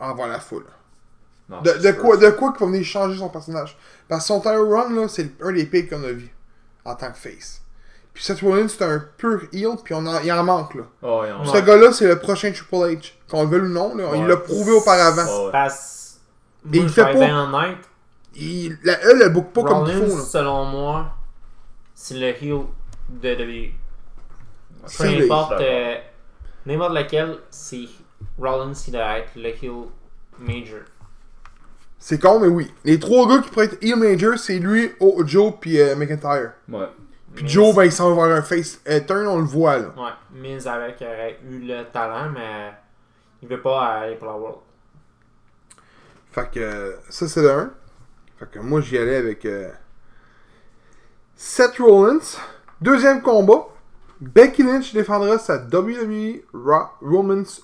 Envers la foule. Non, de quoi qu'il va venir changer son personnage. Parce que son title run, là, c'est un des pires qu'on a vu en tant que face. Puis Seth Rollins, c'est un pur heel, puis il en manque, là. Oh, il en manque. Ce gars-là, c'est le prochain Triple H. Qu'on le veuille ou non, là, ouais, il l'a prouvé auparavant. Ouais. Parce... Moi, et il fait pas... Elle le book pas Rollins, comme il faut, là. Selon moi, c'est le heel de WWE. Peu importe, n'importe lequel, c'est Rollins qui doit être le heel major. C'est con, mais oui. Les trois gars qui pourraient être heel major, c'est lui, Joe, puis McIntyre. Ouais. Puis Miz, Joe, ben, il s'en va vers un face turn, on le voit, là. Ouais. Miz avec aurait eu le talent, mais il veut pas aller pour la World. Fait que ça, c'est le 1. Fait que moi, j'y allais avec Seth Rollins. Deuxième combat. Becky Lynch défendra sa WWE Women's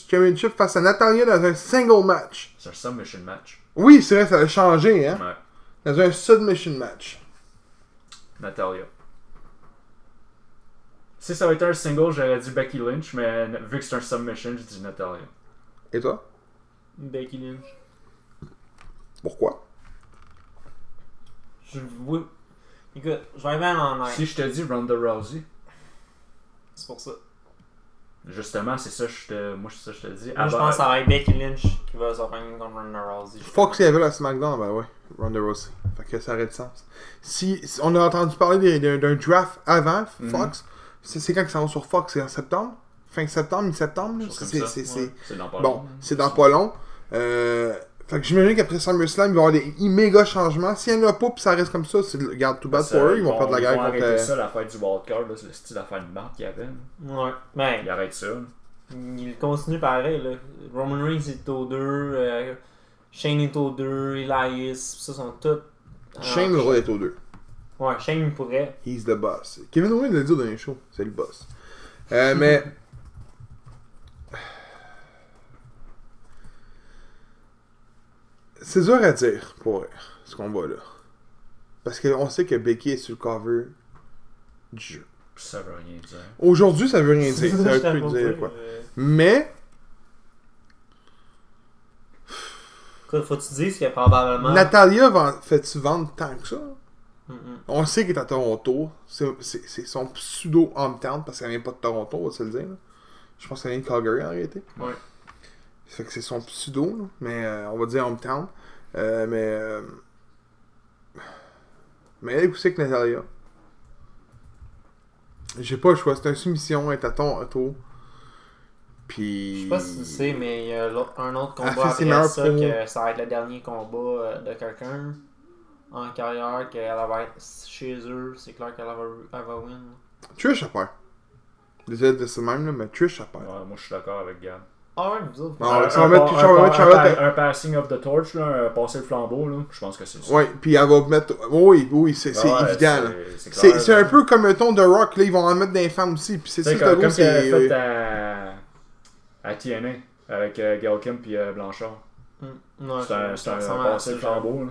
Championship face à Natalya dans un single match. C'est un submission match. Oui, c'est vrai, ça a changé, hein? Ouais. Dans un submission match. Natalya. Si ça avait été un single, j'aurais dit Becky Lynch, mais vu que c'est un submission, je dis Natalya. Et toi? Becky Lynch. Pourquoi? Oui. Écoute, je vais bien en air. Si je te dis Ronda Rousey, c'est pour ça. Justement, c'est ça moi c'est ça que je te dis. Moi, je pense que ça va être Becky Lynch qui va s'entraîner contre Ronda Rousey. Fuck s'il y avait la SmackDown, ben ouais, Ronda Rousey. Fait que ça aurait de sens. Si on a entendu parler d'un draft avant Fox, c'est quand ils sont sur Fox, c'est en septembre, fin septembre, mi-septembre. C'est dans pas long. Bon, c'est dans pas long. Fait que j'imagine qu'après SummerSlam, il va y avoir des méga changements. S'il n'y en a pas, puis ça reste comme ça, c'est regarde tout bad pour eux, ils vont perdre la guerre contre... Ils vont arrêter ça, l'affaire du wildcard, c'est le style d'affaire de marque qu'il y avait. Ouais. Ben, il arrête ça. Il continue pareil, là. Roman Reigns est au 2, Shane est au 2, Elias, ça sont tous... Shane devrait être au 2. Ouais, Shane pourrait. He's the boss. Kevin Owens l'a dit au dernier show, c'est le boss. Mais... C'est dur à dire pour ce combat-là. Parce qu'on sait que Becky est sur le cover du jeu. Ça veut rien dire. Aujourd'hui, ça veut rien dire. Ça veut plus dire quoi. Mais. Faut-tu dire ce qu'il y a probablement. Natalya fait-tu vendre tant que ça? On sait qu'elle est à Toronto. C'est son pseudo hometown parce qu'elle vient pas de Toronto, on va se le dire. Là. Je pense qu'elle vient de Calgary en réalité. Ouais. Fait que c'est son pseudo, là, mais on va dire hometown. Mais elle est poussée avec Natalya. J'ai pas le choix, c'est une soumission, elle est à ton retour. Puis. Je sais pas si tu sais, mais il y a un autre combat après ça, que ça va être le dernier combat de quelqu'un en carrière, qu'elle va être chez eux, c'est clair qu'elle va win. Trish a peur. Désolé de ce même, là, mais Trish a peur. Ouais, moi je suis d'accord avec Gab. Ah ouais, bizarre. Un passing of the torch, là, passer le flambeau, là, je pense que c'est ça. Oui, puis elle va mettre... Oui, c'est évident. C'est un peu comme un ton de Rock, là, ils vont en mettre des femmes aussi. Puis c'est ça, comme c'est fait à TNA, avec Gail Kim puis Blanchard. Non, c'est un passer le flambeau. Là.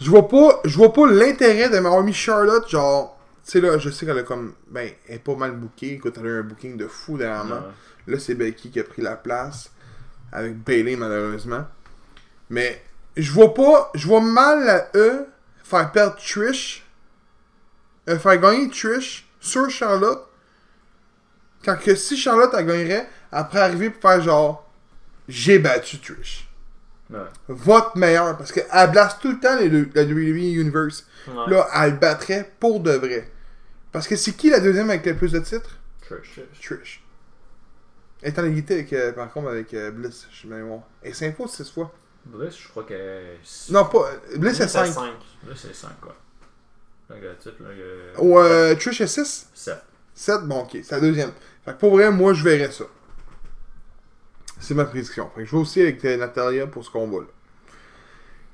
Je vois pas l'intérêt de m'avoir mis Charlotte, genre... Tu sais, là, je sais qu'elle a comme... Ben, elle est pas mal bookée. Écoute, elle a eu un booking de fou dernièrement. Là, c'est Becky qui a pris la place avec Bayley, malheureusement. Mais je vois pas. Je vois mal à eux faire perdre Trish. Faire gagner Trish sur Charlotte. Quand que si Charlotte elle gagnerait, après arriver pour faire genre j'ai battu Trish. Ouais. Votre meilleur. Parce qu'elle blasse tout le temps la WWE Universe. Ouais. Là, elle battrait pour de vrai. Parce que c'est qui la deuxième avec le plus de titres? Trish. Elle est en égalité avec, par contre, avec Bliss. Je sais même pas. Elle est 5 fois ou 6 fois? Bliss, je crois qu'elle... Non, pas... Bliss est 5. Bliss est 5, quoi. Donc, le titre, là... Trish est 6? 7, bon, ok. C'est la deuxième. Fait que pour vrai, moi, je verrais ça. C'est ma prédiction. Fait que je vais aussi avec Natalia pour ce combat-là.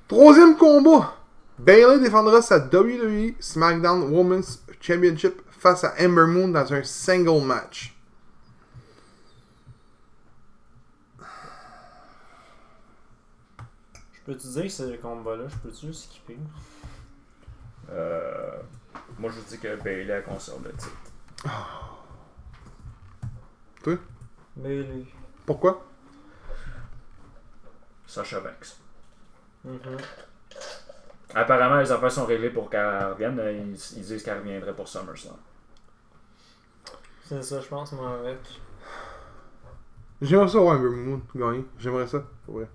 Troisième combat. Bayley défendra sa WWE SmackDown Women's Championship face à Ember Moon dans un single match. Je peux-tu dire que c'est le combat-là? Je peux-tu le skipper? Moi, je vous dis que Bayley a conservé le titre. Oh. Toi? Bayley. Pourquoi? Sasha Banks. Mm-hmm. Apparemment, les affaires sont réglées pour qu'elle revienne. Ils disent qu'elle reviendrait pour SummerSlam. C'est ça, je pense, moi, avec. J'aimerais ça voir Ember Moon gagner. J'aimerais ça, pour vrai.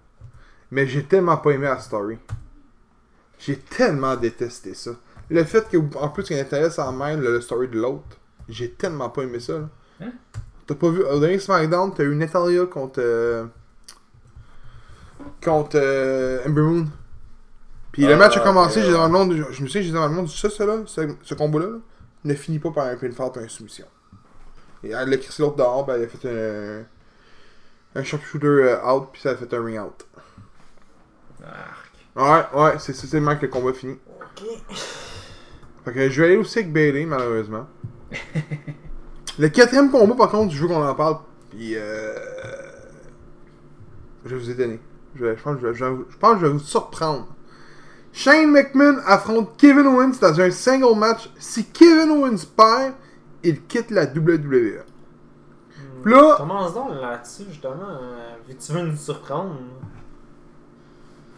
Mais j'ai tellement pas aimé la story. J'ai tellement détesté ça. Le fait qu'en plus qu'il y ait intérêt sans même le story de l'autre, j'ai tellement pas aimé ça. Là. Hein? T'as pas vu. Au dernier SmackDown, t'as eu Natalia contre Ember Moon. Puis le match a commencé, j'ai dans le monde. Je me suis dit, j'ai dans le monde, ce combo-là là, ne finit pas par un pinfall par une soumission. Et elle a crissé l'autre dehors, ben, elle a fait un sharpshooter out, puis ça a fait un ring out. Ouais, c'est seulement que le combat finit. Ok. Fait que je vais aller aussi avec Bayley, malheureusement. Le quatrième combat, par contre, je veux qu'on en parle. Puis je vous ai donné. Je pense que je vais vous surprendre. Shane McMahon affronte Kevin Owens dans un single match. Si Kevin Owens perd, il quitte la WWE. Là. Commence donc là-dessus, justement. Tu veux nous surprendre?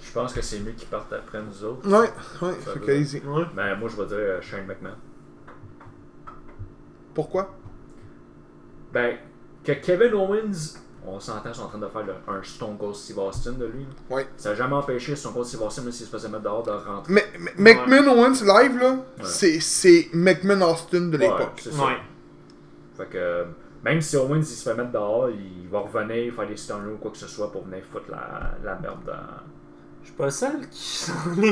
Je pense que c'est lui qui part après nous autres. Ouais, focalisé. Ouais. Ben, moi, je vais dire Shane McMahon. Pourquoi? Ben, que Kevin Owens, on s'entend, sont en train de faire un Stone Cold Steve Austin de lui. Ouais. Ça n'a jamais empêché Stone Cold Steve Austin, s'il se faisait mettre dehors, de rentrer. Mais McMahon Owens live, là, ouais. c'est McMahon Austin de l'époque. Ouais, c'est ça. Ouais. Fait que, même si Owens, il se fait mettre dehors, il va revenir, faire des stunlers ou quoi que ce soit pour venir foutre la merde dans... Je suis pas seul qui s'en est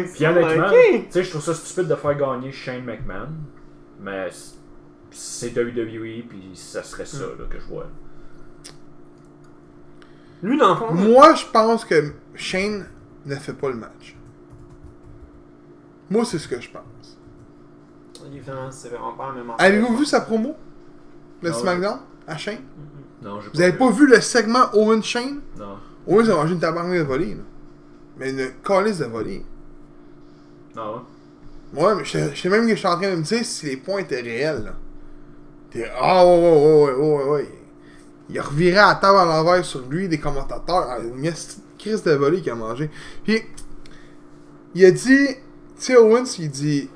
même. Puis honnêtement, okay. Tu sais, je trouve ça stupide de faire gagner Shane McMahon, mais c'est WWE, puis ça serait ça là, que je vois. Lui, dans le fond... Moi, je pense que Shane ne fait pas le match. Moi, c'est ce que je pense. C'est vraiment pas la même affaire. Avez-vous vu sa promo? Le SmackDown? À Shane? Mm-hmm. Non, j'ai pas. Vous avez pas vu le segment Owen-Shane? Non. Owen, ça a mangé une tabarnak de volée, là. Mais une calice de volée. Ah ouais? Ouais, mais je sais même que je suis en train de me dire si les points étaient réels, là. Ouais. Il a reviré à la table à l'envers sur lui, des commentateurs. Une crise de volée qu'il a mangé. Puis, il a dit... Tu sais, Owens, il dit...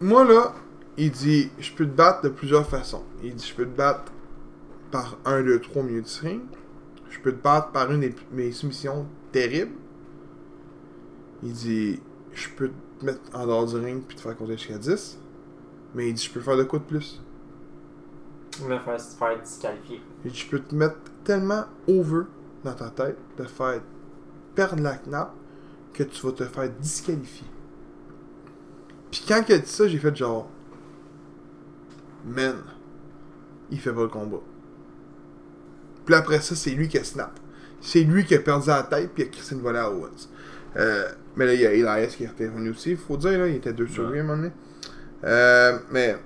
Moi, là, il dit... Je peux te battre de plusieurs façons. Il dit, je peux te battre par 1, 2, 3 minutes de ring. Je peux te battre par une de mes soumissions... terrible. Il dit, je peux te mettre en dehors du ring puis te faire compter jusqu'à 10. Mais il dit, je peux faire de quoi de plus? Me faire disqualifier. Il dit, je peux te mettre tellement over dans ta tête, te faire perdre la knappe, que tu vas te faire disqualifier. Puis quand il a dit ça, j'ai fait genre, man, il fait pas le combat. Puis après ça, c'est lui qui a snap. C'est lui qui a perdu la tête puis il a crissé une volée à Owens. Mais là, il y a Elias qui est revenu aussi, il faut dire, là, il était 2 sur lui à un moment donné. Mais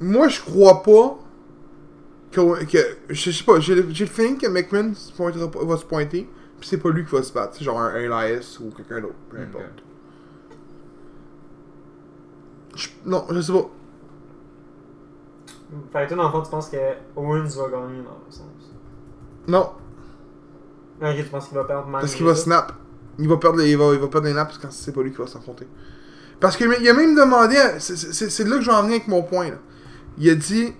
moi, je crois pas que je sais pas, j'ai le feeling que McMahon va se pointer puis c'est pas lui qui va se battre, c'est genre un Elias ou quelqu'un d'autre, peu importe. Okay. Non, je sais pas. Fait que toi, dans le fond, tu penses que Owens va gagner dans le sens? Non. Ok, tu penses qu'il va perdre Parce qu'il va snap. Il va perdre les naps quand c'est pas lui qui va s'affronter. Parce qu'il a même demandé... C'est de là que je vais en venir avec mon point. Là. Il a dit...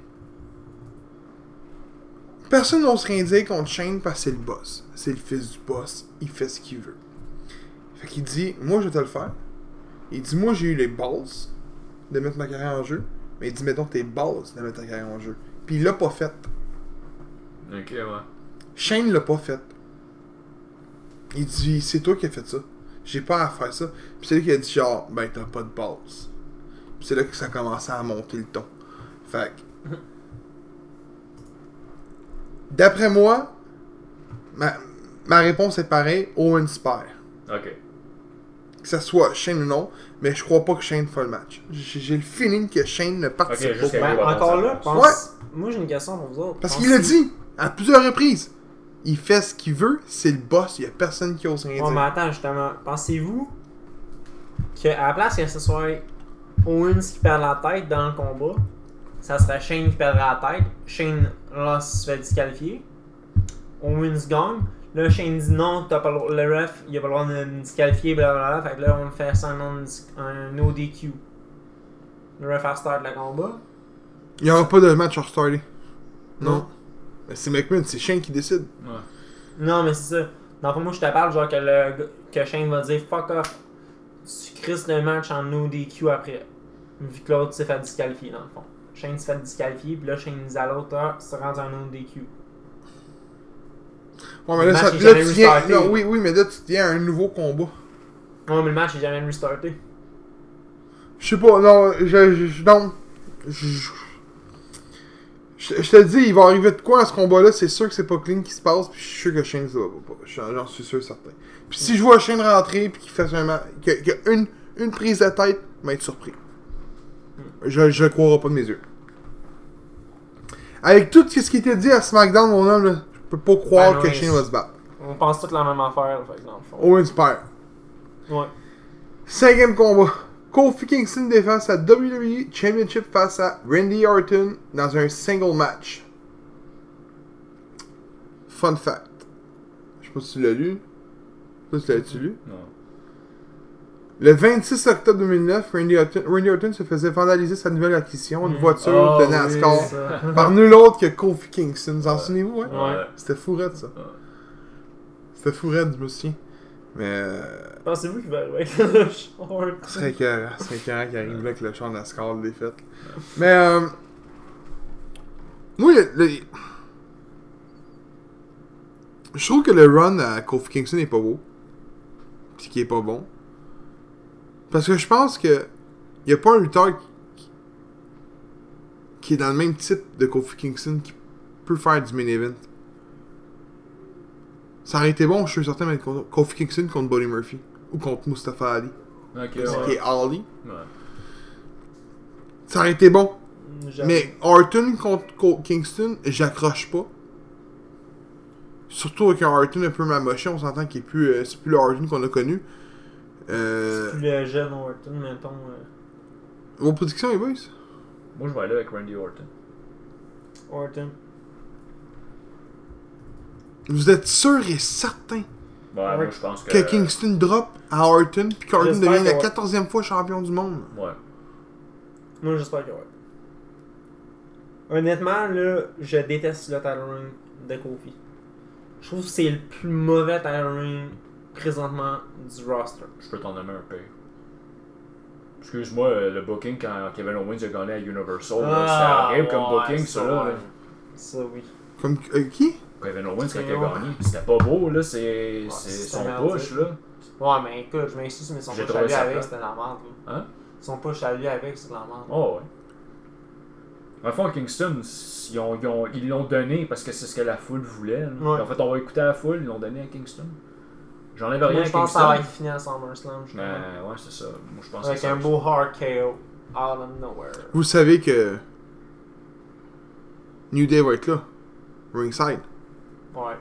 Personne n'ose rien dire contre Shane parce que c'est le boss. C'est le fils du boss. Il fait ce qu'il veut. Fait qu'il dit, moi je vais te le faire. Il dit, moi j'ai eu les balls de mettre ma carrière en jeu. Mais il dit, mettons tes balls de mettre ta carrière en jeu. Puis il l'a pas fait. Ok, ouais. Shane l'a pas fait. Il dit, c'est toi qui as fait ça. J'ai pas à faire ça. Puis c'est lui qui a dit, genre, ben t'as pas de balls. Puis c'est là que ça a commencé à monter le ton. Fait que... D'après moi, ma réponse est pareille, Owen Spire. Ok. Que ça soit Shane ou non, mais je crois pas que Shane fasse le match. J'ai le feeling que Shane ne participe pas. Okay, encore là, pense... Ouais. Moi j'ai une question pour vous autres. Parce qu'il l'a dit à plusieurs reprises. Il fait ce qu'il veut, c'est le boss, il y a personne qui ose rien dire. Oh, mais attends, justement, pensez-vous qu'à la place que ce soit Owens qui perd la tête dans le combat, ça serait Shane qui perdra la tête, Shane là, se fait disqualifier, Owens gagne, là Shane dit non, t'as pas le ref, il a pas le droit de me disqualifier, blablabla, fait que là on fait ça un no DQ. Le ref a start le combat. Il n'y aura pas de match à restarter. Non. Mais c'est McMahon, c'est Shane qui décide. Ouais. Non, mais c'est ça. Dans le fond, moi je te parle, genre que Shane va dire fuck off, tu crisses le match en no DQ après. Vu que l'autre s'est fait disqualifier, dans le fond. Shane s'est fait disqualifier, puis là Shane dit à l'autre, ça rentre en no DQ. Ouais, mais là tu viens. Non, oui, mais là tu tiens à un nouveau combat. Ouais, mais le match est jamais restarté. Je sais pas, non, je te le dis, il va arriver de quoi à ce combat-là, c'est sûr que c'est pas clean qui se passe, puis je suis sûr que Shane se va pas. J'en suis sûr certain. Puis si je vois Shane rentrer, puis qu'il fasse une prise de tête, je vais être surpris. Je le croirai pas de mes yeux. Avec tout ce qui était dit à SmackDown, mon homme, là, je peux pas croire que Shane va se battre. On pense tous la même affaire, par exemple. Owens perd. Ouais. 5e combat. Kofi Kingston défend sa WWE Championship face à Randy Orton dans un single match. Fun fact. Je sais pas si tu l'as lu. Je sais pas si tu l'as-tu lu. Non. Le 26 octobre 2009, Randy Orton se faisait vandaliser sa nouvelle acquisition, une voiture de NASCAR, oui, par nul autre que Kofi Kingston. Vous en souvenez-vous, hein? Ouais. C'était fourette, ça. Ouais. C'était fourette, je me souviens. Mais... Pensez-vous qu'il va arriver avec le short? C'est écœurant qu'il arrive avec le short de la score de défaite. Mais moi, je trouve que le run à Kofi Kingston n'est pas beau. Puis qu'il est pas bon. Parce que je pense que il n'y a pas un lutteur qui est dans le même type de Kofi Kingston qui peut faire du main event. Ça aurait été bon, je suis certain, mais Kofi Kingston contre Buddy Murphy. Ou contre Mustafa Ali. Ok, ouais. Qui est Ali. Ouais. Ça aurait été bon. Mais Orton contre Kingston, j'accroche pas. Surtout avec un Orton un peu mamoché, on s'entend qu'il est plus... c'est plus le Orton qu'on a connu. C'est plus le jeune Orton, mettons. Vos prédictions, les boys? Moi, je vais aller avec Randy Orton. Vous êtes sûr et certain moi, je pense que Kingston drop à Orton puis qu'Orton devient la 14e fois champion du monde. Ouais. Moi, j'espère que ouais. Honnêtement, là, je déteste le title ring de Kofi. Je trouve que c'est le plus mauvais title ring présentement du roster. Je peux t'en nommer un pire. Excuse-moi, le booking quand Kevin Owens a gagné à Universal, c'était horrible comme booking, ça là. Ouais. Ça, oui. Comme qui? Kevin Owens quand il a gagné, pis c'était pas beau là, c'est son push là. Ouais mais écoute, je m'insiste mais son push à lui avec c'était de la merde là. Hein? Son push à lui avec c'était de la merde. Oh ouais. En fond Kingston, ils l'ont donné parce que c'est ce que la foule voulait. Ouais. En fait on va écouter la foule, ils l'ont donné à Kingston. J'enlève rien à Kingston. Je pense que ça va être fini à SummerSlam. Ouais c'est ça. Moi je pense avec un beau hard KO out of nowhere. Vous savez que New Day va être là. Ringside. Ouais.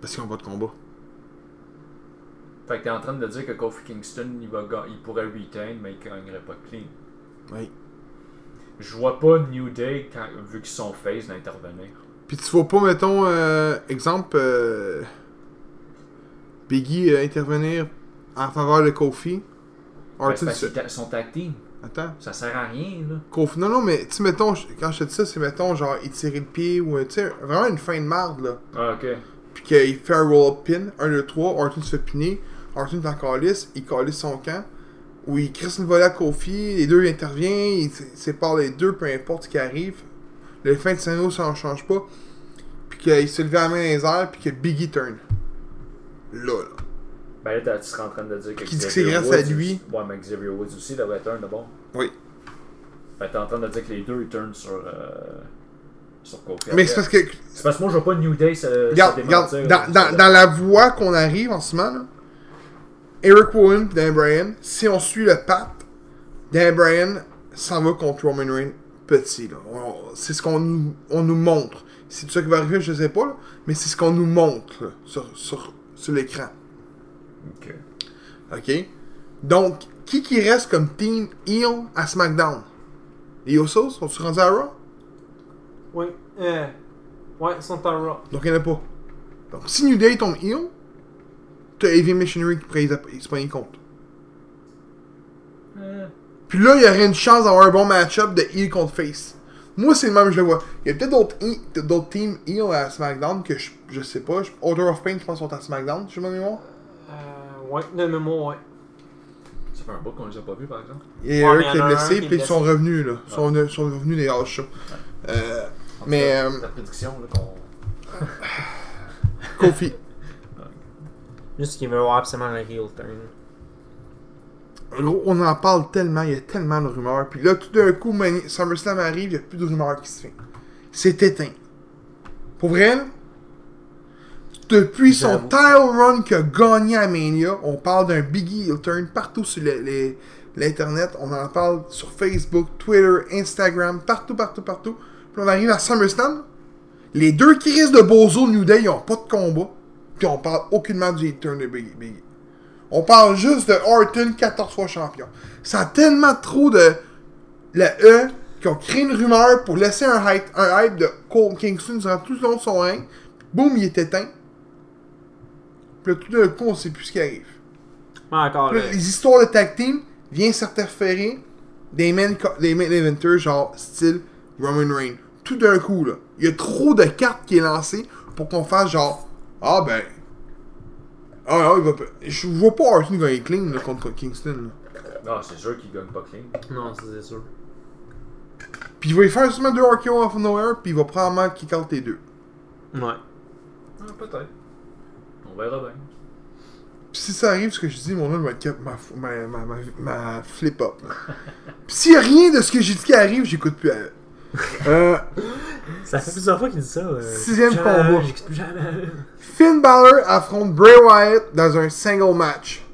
Parce qu'ils n'ont pas de combat. Fait que t'es en train de dire que Kofi Kingston, il pourrait retain, mais il gagnerait pas clean. Oui. Je vois pas New Day, vu qu'ils sont face, d'intervenir. Pis tu vois pas, mettons, exemple, Biggie intervenir en faveur de Kofi. Orton, son tag team. Attends. Ça sert à rien, là. Kofi. Non, mais, tu mettons, quand je te dis ça, c'est, mettons, genre, il tirait le pied ou, tu sais, vraiment une fin de marde, là. Ah, ok. Puis qu'il fait un roll-up pin, 1, 2, 3, Orton se fait piner, Orton est en calice, il calisse son camp, ou il crisse une volée à Kofi, les deux interviennent, il sépare les deux, peu importe ce qui arrive. Le fin de scénario, ça n'en change pas. Puis qu'il se levait à la main dans les airs, puis que Biggie turn. Là. Ben là, tu serais en train de dire que Xavier Woods... grâce à lui. Ouais, mais Xavier Woods aussi devrait turn de bon. Oui. Ben t'es en train de dire que les deux, ils turnent sur Kofi. Mais c'est parce que... C'est parce que moi, je vois pas New Day se démentir. Dans la voie qu'on arrive en ce moment, là, Eric Rowan et Dan Bryan, si on suit le pape, Dan Bryan s'en va contre Roman Reigns petit. Là. C'est ce qu'on nous montre. C'est tout ça qui va arriver, je sais pas, là, mais c'est ce qu'on nous montre là, sur l'écran. OK. Donc, qui reste comme team heel à SmackDown? Les Usos, sont-ils rendus à Raw? Oui. Ouais, ils sont à Raw. Donc, il n'y en a pas. Donc, si New Day tombe heel, t'as Heavy Machinery qui pourrait se prendre compte. Puis là, il y aurait une chance d'avoir un bon match-up de heel contre face. Moi, c'est le même, je le vois. Il y a peut-être d'autres teams heel à SmackDown que je sais pas. Order of Pain, je pense, sont à SmackDown, si j'ai ma mémoire. Ouais, de mémoire, ouais. Ça fait un bout qu'on les a pas vus, par exemple. Il y a eux qui est blessé, puis ils sont revenus, là. Ils sont revenus des hachats. Ouais. Mais... cas, la prédiction, là, qu'on... Kofi. Juste qu'il veut avoir absolument un heel turn. Gros, on en parle tellement, il y a tellement de rumeurs. Puis là, tout d'un coup, SummerSlam arrive, il n'y a plus de rumeurs qui se fait. C'est éteint. Pour vrai, là, depuis son title run qu'il a gagné à Mania, on parle d'un Big Heel turn partout sur l'Internet. On en parle sur Facebook, Twitter, Instagram, partout. Puis on arrive à SummerSlam. Les deux crises de Bozo New Day, ils n'ont pas de combat. Puis on parle aucunement du heel turn de Big E. On parle juste de Orton, 14 fois champion. Ça a tellement trop de la E qui ont créé une rumeur pour laisser un hype de Kofi Kingston durant tout le long de son règne. Boum, il est éteint. Puis là, tout d'un coup, on sait plus ce qui arrive. Ah, encore là, les histoires de tag team viennent s'interférer des main eventers, genre style Roman Reigns. Tout d'un coup, là, il y a trop de cartes qui est lancées pour qu'on fasse genre... Ah ben... Ah, il va... Je vois pas Orton gagner clean là, contre Kingston. Là. Non, c'est sûr qu'il gagne pas clean. Non, c'est sûr. Puis il va y faire seulement deux RKO off of nowhere, puis il va probablement kick out les deux. Ouais. Ah, peut-être. On verra bien. Pis si ça arrive, ce que je dis, mon homme va être ma flip-up. Pis s'il y a rien de ce que j'ai dit qui arrive, j'écoute plus à elle. Ça fait plusieurs fois qu'il dit ça. 6e combat. J'écoute plus jamais. Finn Balor affronte Bray Wyatt dans un single match.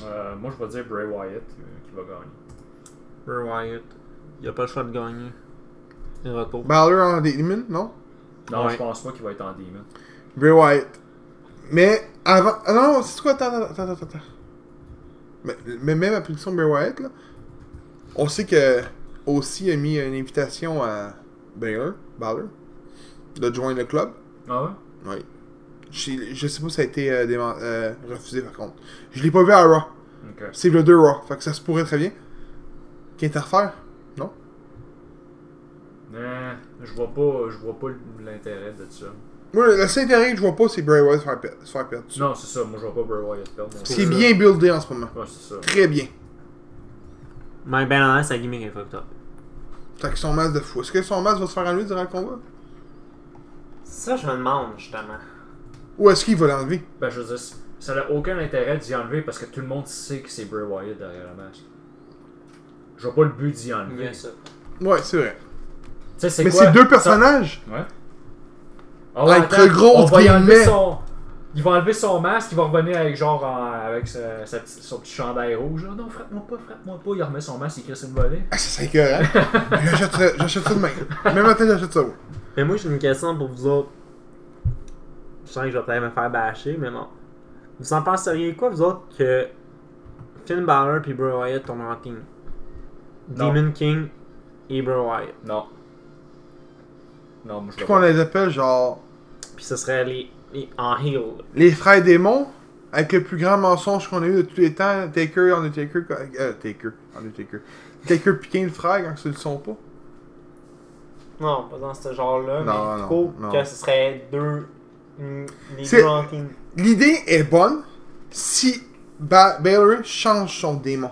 Moi, je vais dire Bray Wyatt qui va gagner. Bray Wyatt, il a pas le choix de gagner. Il retourne. Balor en Demon, non? Non, ouais. Je pense pas qu'il va être en Demon. Bray Wyatt. Mais avant... Non, c'est quoi? Attends. Mais même après son Bray Wyatt, là, on sait que... Aussi a mis une invitation à Balor de joindre le club. Ah ouais? Oui. Je sais pas si ça a été refusé par contre. Je l'ai pas vu à Raw. Okay. C'est le 2 Raw. Fait que ça se pourrait très bien. Qu'il est à refaire? Non? Nah, je vois pas l'intérêt de ça. Moi, le seul intérêt que je vois pas, c'est Bray Wyatt se faire perdre. Non, c'est ça. Moi, je vois pas Bray Wyatt perdre. C'est bien buildé en ce moment. Ouais, c'est ça. Très bien. Mais ben là, sa gimmick est fucked up. Fait que son masque de fou. Est-ce que son masque va se faire enlever durant le combat? Ça, je me demande, justement. Ou est-ce qu'il va l'enlever? Ben, je veux dire, ça n'a aucun intérêt d'y enlever parce que tout le monde sait que c'est Bray Wyatt derrière le masque. Je vois pas le but d'y enlever. Bien sûr. Ouais, c'est vrai. C'est mais quoi? C'est deux personnages! Ça... Ouais. Oh, avec le gros, on va y enlever son... Il va enlever son masque, il va revenir avec genre avec son petit chandail rouge. Genre, non, frappe-moi pas. Il remet son masque, il crée une volée. Ah, c'est écœurant. J'achèterai demain. Même matin, j'achète ça. Mais moi, j'ai une question pour vous autres. Je sens que je vais peut-être me faire bâcher, mais non. Vous en penseriez quoi, vous autres, que Finn Balor et Bray Wyatt tombent en team? Demon King et Bray Wyatt. Non. Non, moi, je sais pas. Qu'on les appelle genre. Puis ce serait les en heel. Les frères démons, avec le plus grand mensonge qu'on a eu de tous les temps, Taker piquer le frère quand ils le sont pas. Non, pas dans ce genre-là, non, mais du coup, que ce serait deux en team. L'idée est bonne si Balor change son démon.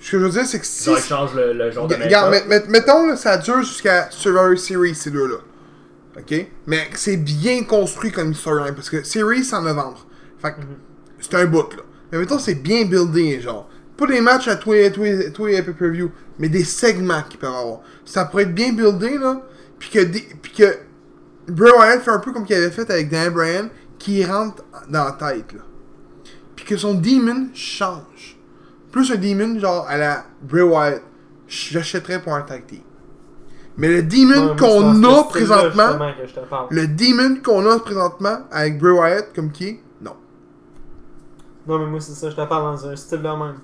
Ce que je veux dire, c'est que si... Donc, il change le genre de make-up. Mettons, là, ça dure jusqu'à Survivor Series, ces deux-là. OK? Mais c'est bien construit comme storyline, parce que Series, c'est en novembre. Fait que c'est un book, là. Mais mettons, c'est bien buildé, genre. Pas des matchs à tous les pay-per-view, mais des segments qu'ils peuvent avoir. Ça pourrait être bien buildé, là. Puis que Bray Wyatt fait un peu comme qu'il avait fait avec Daniel Bryan, qui rentre dans la tête, là. Puis que son demon change. Plus un demon, genre, à la Bray Wyatt, j'achèterais pour un tag team. Mais le demon qu'on a présentement, avec Bray Wyatt, comme qui est, non. Non, mais moi, c'est ça, je te parle dans un style de même.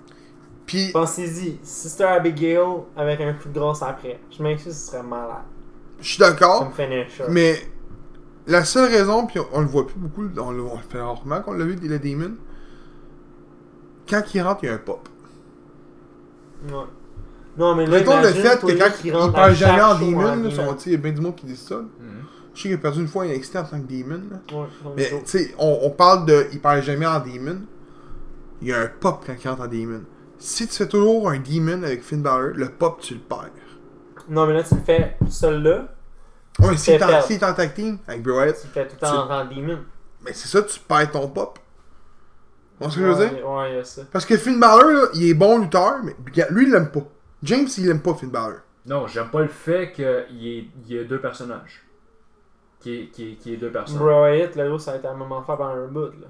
Puis... pensez-y, Sister Abigail avec un coup de grosse après. Je m'excuse, ce serait malade. Je suis d'accord, mais la seule raison, puis on le voit plus beaucoup, on le fait rarement qu'on l'a vu, le demon, quand il rentre, il y a un pop. Ouais. Non, mais là, mettons le fait que quand il parle jamais en Demon, il y a bien du monde qui dit ça. Je sais qu'il a perdu une fois un NXT en tant que Demon. Ouais, mais tu sais, on parle de. Il parle jamais en Demon. Il y a un pop quand il rentre en Demon. Si tu fais toujours un Demon avec Finn Balor, le pop, tu le perds. Non, mais là, tu le fais seul-là. Ouais, si il est en tag team avec Bray Wyatt. Tu le fais tout le temps en Demon. Mais c'est ça, tu perds ton pop. Tu vois ce que je veux dire? Ouais, il y a ça. Parce que Finn Balor, là, il est bon lutteur, mais lui, il l'aime pas. James, il aime pas Finn Balor. Non, j'aime pas le fait qu'il y ait deux personnages. Qu'il y ait deux personnages. Bray Wyatt, là, ça a été un moment fort pendant un bout, là.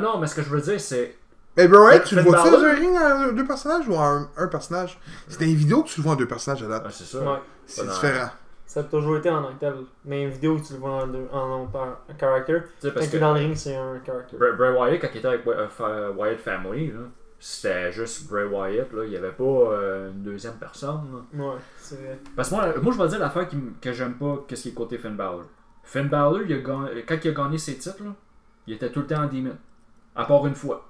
Non, mais ce que je veux dire, c'est... Mais Bray Wyatt, tu le vois-tu dans un ring en deux personnages ou en un personnage? C'est dans les vidéos que tu le vois en deux personnages à date. Ah, c'est ça. Ouais. C'est différent. Ça a toujours été en actel, mais une vidéo où tu le vois en character, parce que dans le ring, c'est un character. Bray Wyatt, quand il était avec Wyatt Family, là, c'était juste Bray Wyatt, là, il n'y avait pas une deuxième personne. Là. Ouais, c'est vrai. Parce que moi je vais dire l'affaire que j'aime pas, qu'est-ce qui est côté Finn Balor. Finn Balor, quand il a gagné ses titres, là, il était tout le temps en demon, à part une fois.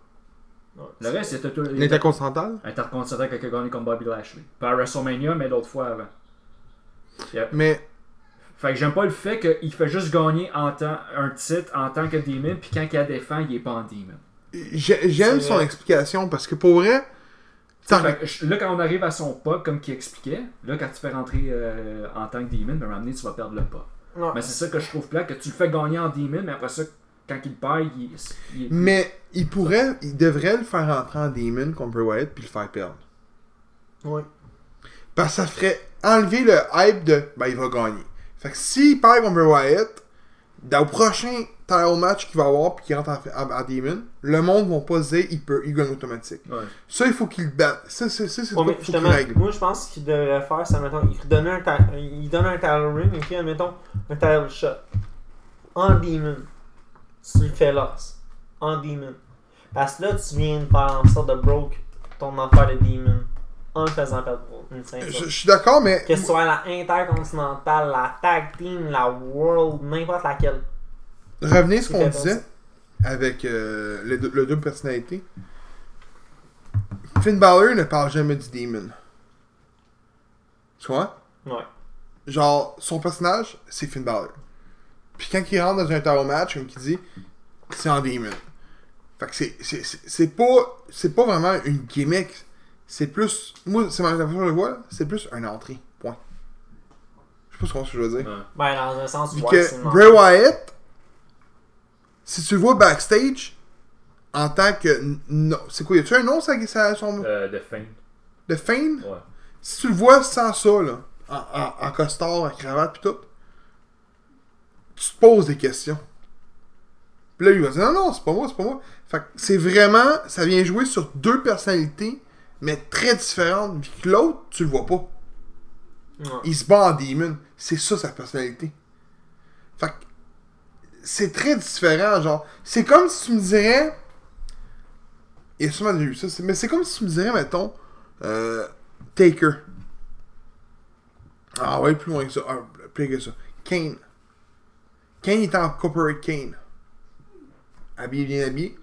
Ouais, le reste, c'était tout le temps. Intercontinental? Intercontinental, quand il a gagné contre Bobby Lashley. Pas à WrestleMania, mais d'autres fois avant. Yep. Mais fait que j'aime pas le fait qu'il fait juste gagner un titre en tant que Demon, puis quand il la défend, il est pas en Demon. J'aime son explication parce que pour vrai, là quand on arrive à son pop comme qu'il expliquait, là quand tu fais rentrer en tant que Demon, ben ramener tu vas perdre le pop. Ouais. Mais c'est ça que je trouve plat, que tu le fais gagner en Demon, mais après ça quand il perd, il mais il devrait le faire rentrer en Demon contre Bray Wyatt puis le faire perdre. Ouais. Parce que ça ferait enlever le hype de « ben il va gagner ». Fait que s'il perd contre Bray Wyatt, dans le prochain title match qu'il va avoir puis qu'il rentre à Demon, le monde ne va pas se dire il gagne automatique. Ouais. Ça, il faut qu'il le batte. Ça c'est tout qu'il règle. Moi, je pense qu'il devrait faire ça, mettons, il donne un title ring et puis, admettons, un title shot. En Demon, tu le fais loss. En Demon. Parce que là, tu viens de faire en sorte de broke ton affaire de Demon. En faisant perdre une ceinture. Je suis d'accord, mais... Que ce soit la Intercontinental, la Tag Team, la World, n'importe laquelle. Revenez à ce qu'on disait avec le double personnalité. Finn Balor ne parle jamais du Demon. Tu vois? Ouais. Genre, son personnage, c'est Finn Balor. Puis quand il rentre dans un tarot match, comme qu'il dit, c'est en Demon. Fait que c'est pas vraiment une gimmick. C'est plus. Moi, c'est ma façon de le voir, c'est plus un entrée. Point. Je sais pas ce que je veux dire. Ben, dans un sens, c'est Bray Wyatt, si tu le vois backstage, en tant que. Non. C'est quoi, y a-tu un nom, ça son nom? The Fiend. The Fiend? Ouais. Si tu le vois sans ça, là, en costard, en cravate, pis tout, tu te poses des questions. Pis là, il va dire non, c'est pas moi. Fait que c'est vraiment. Ça vient jouer sur deux personnalités. Mais très différente, puis que l'autre, tu le vois pas. Ouais. Il se bat en Demon. C'est ça, sa personnalité. Fait que c'est très différent, genre. C'est comme si tu me dirais... Il y a sûrement déjà eu ça. Mais c'est comme si tu me dirais, mettons... Taker. Ah ouais, plus loin que ça. Kane. Kane est en corporate Kane. Habillé, bien habillé.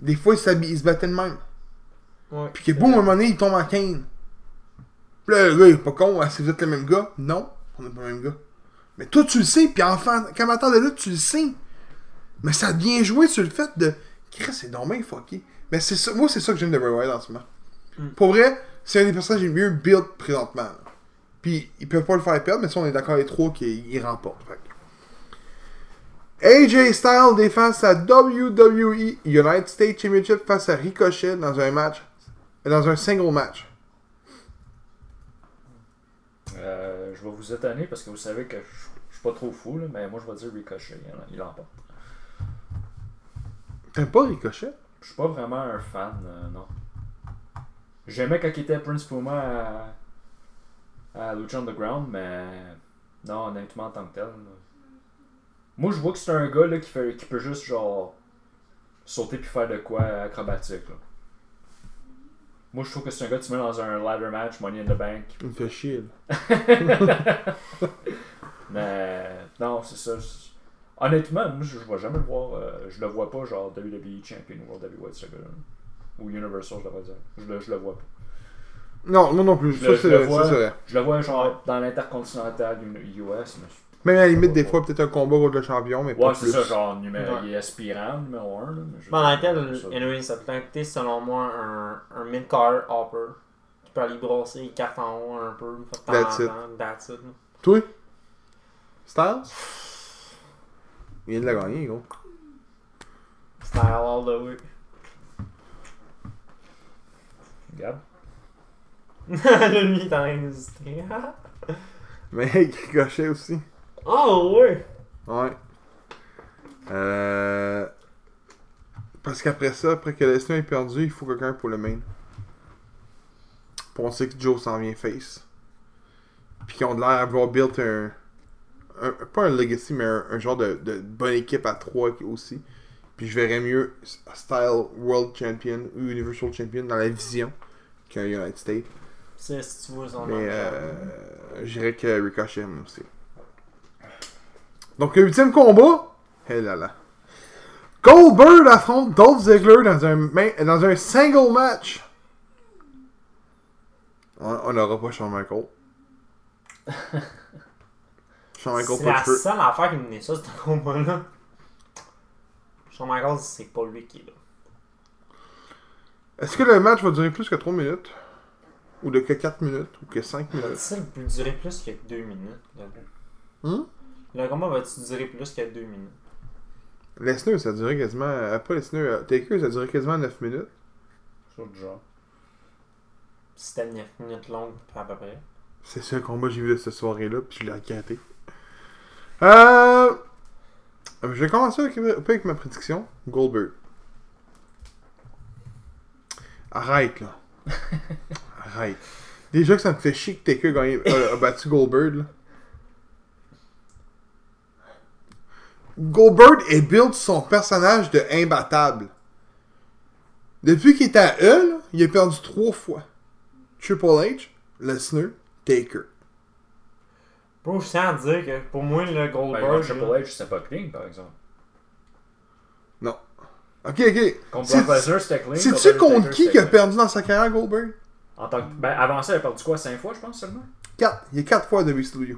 Des fois, il se battait de même. Ouais, puis que boum, à un moment donné, il tombe en Kane. Puis là, le gars, il est pas con. Est-ce que vous êtes le même gars? Non, on n'est pas le même gars. Mais toi, tu le sais. Puis enfin, quand m'attends de là, tu le sais. Mais ça devient joué sur le fait de... Chris, c'est dommage, fucké. Mais c'est ça, moi, c'est ça que j'aime de Bray Wyatt en ce moment. Mm. Pour vrai, c'est un des personnages les mieux build présentement. Là. Puis, ils peuvent pas le faire perdre, mais si on est d'accord les trois qu'ils remportent. Fait. AJ Styles défend sa WWE United States Championship face à Ricochet dans un match, dans un single match. Je vais vous étonner parce que vous savez que je suis pas trop fou, là, mais moi je vais dire Ricochet, il l'emporte. T'aimes pas Ricochet? Je suis pas vraiment un fan, non. J'aimais quand il était Prince Puma à Lucha Underground, mais non, honnêtement en tant que tel. Là. Moi, je vois que c'est un gars là, qui peut juste genre sauter puis faire de quoi acrobatique. Là. Moi, je trouve que c'est un gars que tu mets dans un ladder match, Money in the Bank. Il me fait chier. Mais non, c'est ça. Honnêtement, moi, je vais jamais le voir. Je le vois pas genre WWE Champion ou World Heavyweight, ce gars-là. Ou Universal, je devrais dire. Je le vois pas. Non, moi non plus. Je le vois genre dans l'intercontinental US, mais... Même à la limite, des fois, peut-être un combat contre le champion, mais pas plus. Ouais, c'est ça, genre, il est aspirant, numéro 1. Bon, dans lequel, Henry, ça peut être, selon moi, un mid-card hopper qui peut aller brosser les cartes en haut un peu. That's it. That's it. Toi? Styles? Il vient de la gagner, gros. Styles all the way. Regarde. Lui, il est en train d'hésiter. Mais il cochait aussi. Oh ouais! Ouais. Parce qu'après ça, après que Lesnar est perdu, il faut quelqu'un pour le main. Puis on sait que Joe s'en vient face. Puis qu'ils ont l'air d'avoir built un... Pas un legacy, mais un genre de bonne équipe à 3 aussi. Puis je verrais mieux Style World Champion ou Universal Champion dans la vision qu'un United States. C'est si tu vois son nom. Je dirais que Ricochet aussi. Donc, le 8e combat, hé là là. Goldberg affronte Dolph Ziggler dans un single match. On n'aura pas Shawn Michaels. Shawn Michaels, c'est pas la seule affaire qui me met ça, ce combat-là. Shawn Michaels, c'est pas lui qui est là. Est-ce que le match va durer plus que 3 minutes? Ou de que 4 minutes? Ou que 5 minutes? Ça va durer plus que 2 minutes. Le combat va-tu durer plus que 2 minutes? Lesnar, ça a duré quasiment... Pas Lesnar, Taker, ça a duré quasiment 9 minutes. Sur le genre. C'était 9 minutes longues, à peu près. C'est ça, le combat j'ai vu de cette soirée-là, puis je l'ai regretté. Je vais commencer avec ma prédiction. Goldberg. Arrête, là. Arrête. Déjà que ça me fait chier que Taker a battu Goldberg, là. Goldberg est build son personnage de imbattable. Depuis qu'il est à E, là, il a perdu 3 fois. Triple H, Lesnar, Taker. Bro, je sens dire que pour moi, le Goldberg... Ben, Triple H, c'était pas clean, par exemple. Non. Ok. C'était clean. C'est-tu contre qui qu'il a perdu dans sa carrière, Goldberg? En tant que... Ben, avant ça, il a perdu quoi? 5 fois, je pense, seulement? 4. Il est 4 fois à WCW.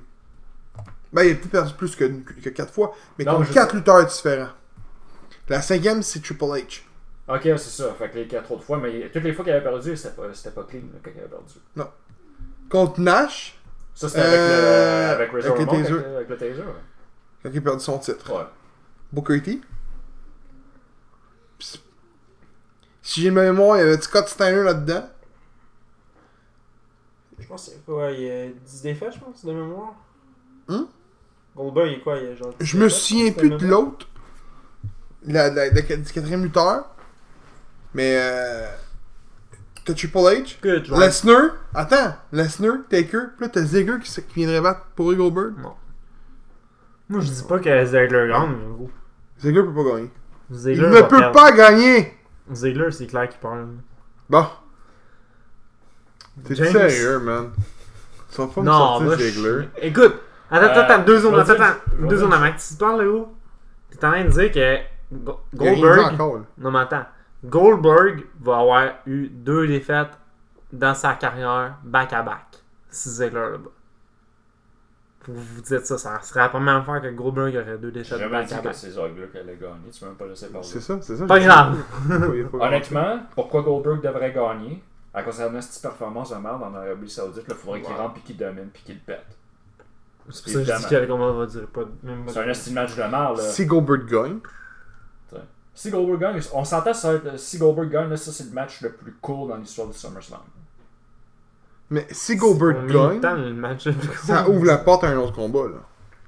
Ben, il a perdu plus que 4 fois, mais non, contre 4 lutteurs différents. La 5e, c'est Triple H. Ok, c'est ça. Fait que les 4 autres fois, mais toutes les fois qu'il avait perdu, c'était pas clean quand il avait perdu. Non. Contre Nash. Ça, c'était avec le Taser. Quand il a perdu son titre. Ouais. Booker T. Pis, si j'ai ma mémoire, il y avait Scott Steiner là-dedans. Je pense que c'est quoi, il y a 10 défaites, je pense, de mémoire. Goldberg, il est quoi? Il est genre... Je me souviens plus de l'autre. La 4e lutteur. Mais... T'as Triple H. Lesnar. Attends. Lesnar, Taker. Puis là, t'as Ziggler qui viendrait battre pour Goldberg. Non. Moi, je dis pas que Ziggler gagne, mais gros. Ziggler peut pas gagner. Ziggler il ne peut pas gagner! Ziggler, c'est clair qu'il parle. Bon. T'es sérieux, man? Non, Ziggler. Écoute, Attends, 2 secondes. Avant que tu te parles, Léo, t'es en train de dire que Goldberg. Non, mais attends. Goldberg va avoir eu 2 défaites dans sa carrière back-à-back. Si Ziggler là-bas. Vous dites ça, ça serait la première fois que Goldberg aurait 2 défaites back-à-back. J'ai jamais dit que c'est Ziggler qui allait gagner, tu ne veux même pas laisser parler. C'est ça. Pas grave. Honnêtement, pourquoi Goldberg devrait gagner? À cause de sa petite performance de merde en Arabie Saoudite, il faudrait qu'il rentre et qu'il domine et qu'il pète. C'est pour ça que je dis qu'on va dire pas de... C'est un estime match de merde. Si Goldberg gagne... Si Goldberg gagne, on s'entend sur si Goldberg gagne, là, ça c'est le match le plus cool dans l'histoire du SummerSlam. Mais si Goldberg gagne, ça ouvre la porte à un autre combat. Là.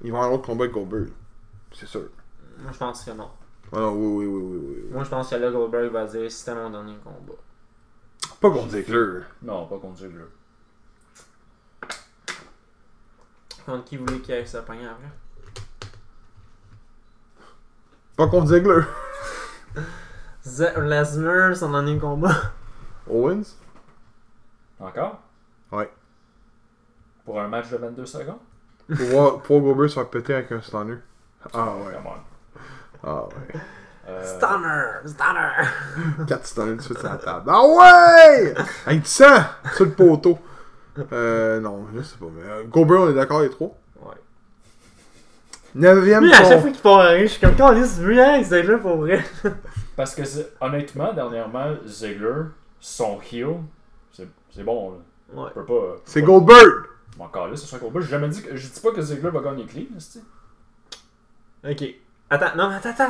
Ils vont avoir un autre combat avec Goldberg. C'est sûr. Moi je pense que non. Ah oui. Moi je pense que là Goldberg va dire c'était mon dernier combat. Pas contre Ziggler. Non, pas contre Ziggler. Contre qui voulait qu'il aille se pogner après? Pas contre Ziggler. Lesnar, son dernier combat. Owens? Encore? Ouais. Pour un match de 22 secondes? Pour Goldberg se faire péter avec un stunner. Ah ouais. Ah ouais. Stunner! 4 stunners de suite sur la table. Ah ouais! Avec du sang! Sur le poteau. Non, je sais pas. Mais Goldberg, on est d'accord les trois? Ouais. 9e. Oui, à chaque fois qu'il part je suis comme quand on est sur lui, hein, Ziggler pour vrai. Parce que honnêtement, dernièrement, Ziggler, son heel, c'est bon. Là. Ouais. On peut pas. C'est Goldberg! Bon, encore là, c'est sur Goldberg. Je dis pas que Ziggler va gagner clean, c'est-tu? Ok. Attends.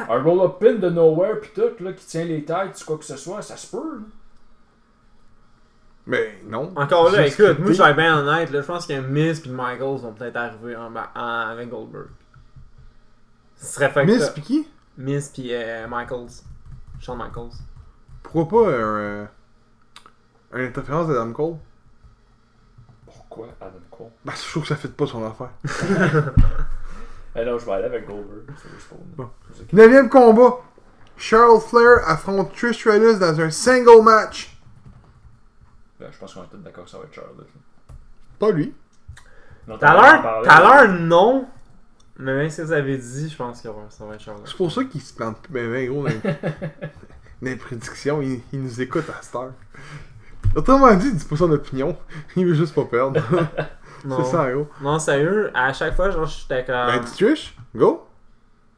Un roll-up pin de nowhere pis tout, là, qui tient les têtes, quoi que ce soit, ça se peut, là. Mais non. Encore là, écoute, moi je suis bien honnête, là, je pense que Miz pis Michaels vont peut-être arriver avec Goldberg. Ce serait fait Miz pis qui? Miz pis Michaels. Shawn Michaels. Pourquoi pas une interférence d'Adam Cole? Pourquoi Adam Cole? Bah je trouve que ça fit pas son affaire. Alors je vais aller avec Goldberg. Bon. 9e combat. Charlotte Flair affronte Trish Stratus dans un single match. Ben, je pense qu'on est tous d'accord que ça va être Charlotte. Pas lui. T'as l'air non. Mais même si vous avez dit, je pense que ça va être Charlotte. C'est pour ça qu'il se plante plus ben gros dans les prédictions. Il nous écoute à cette heure. Autrement dit, il dit pas son opinion. Il veut juste pas perdre. Non. C'est ça, gros. Non, sérieux, à chaque fois, genre, j'étais comme... Ben, tu Trish? Go?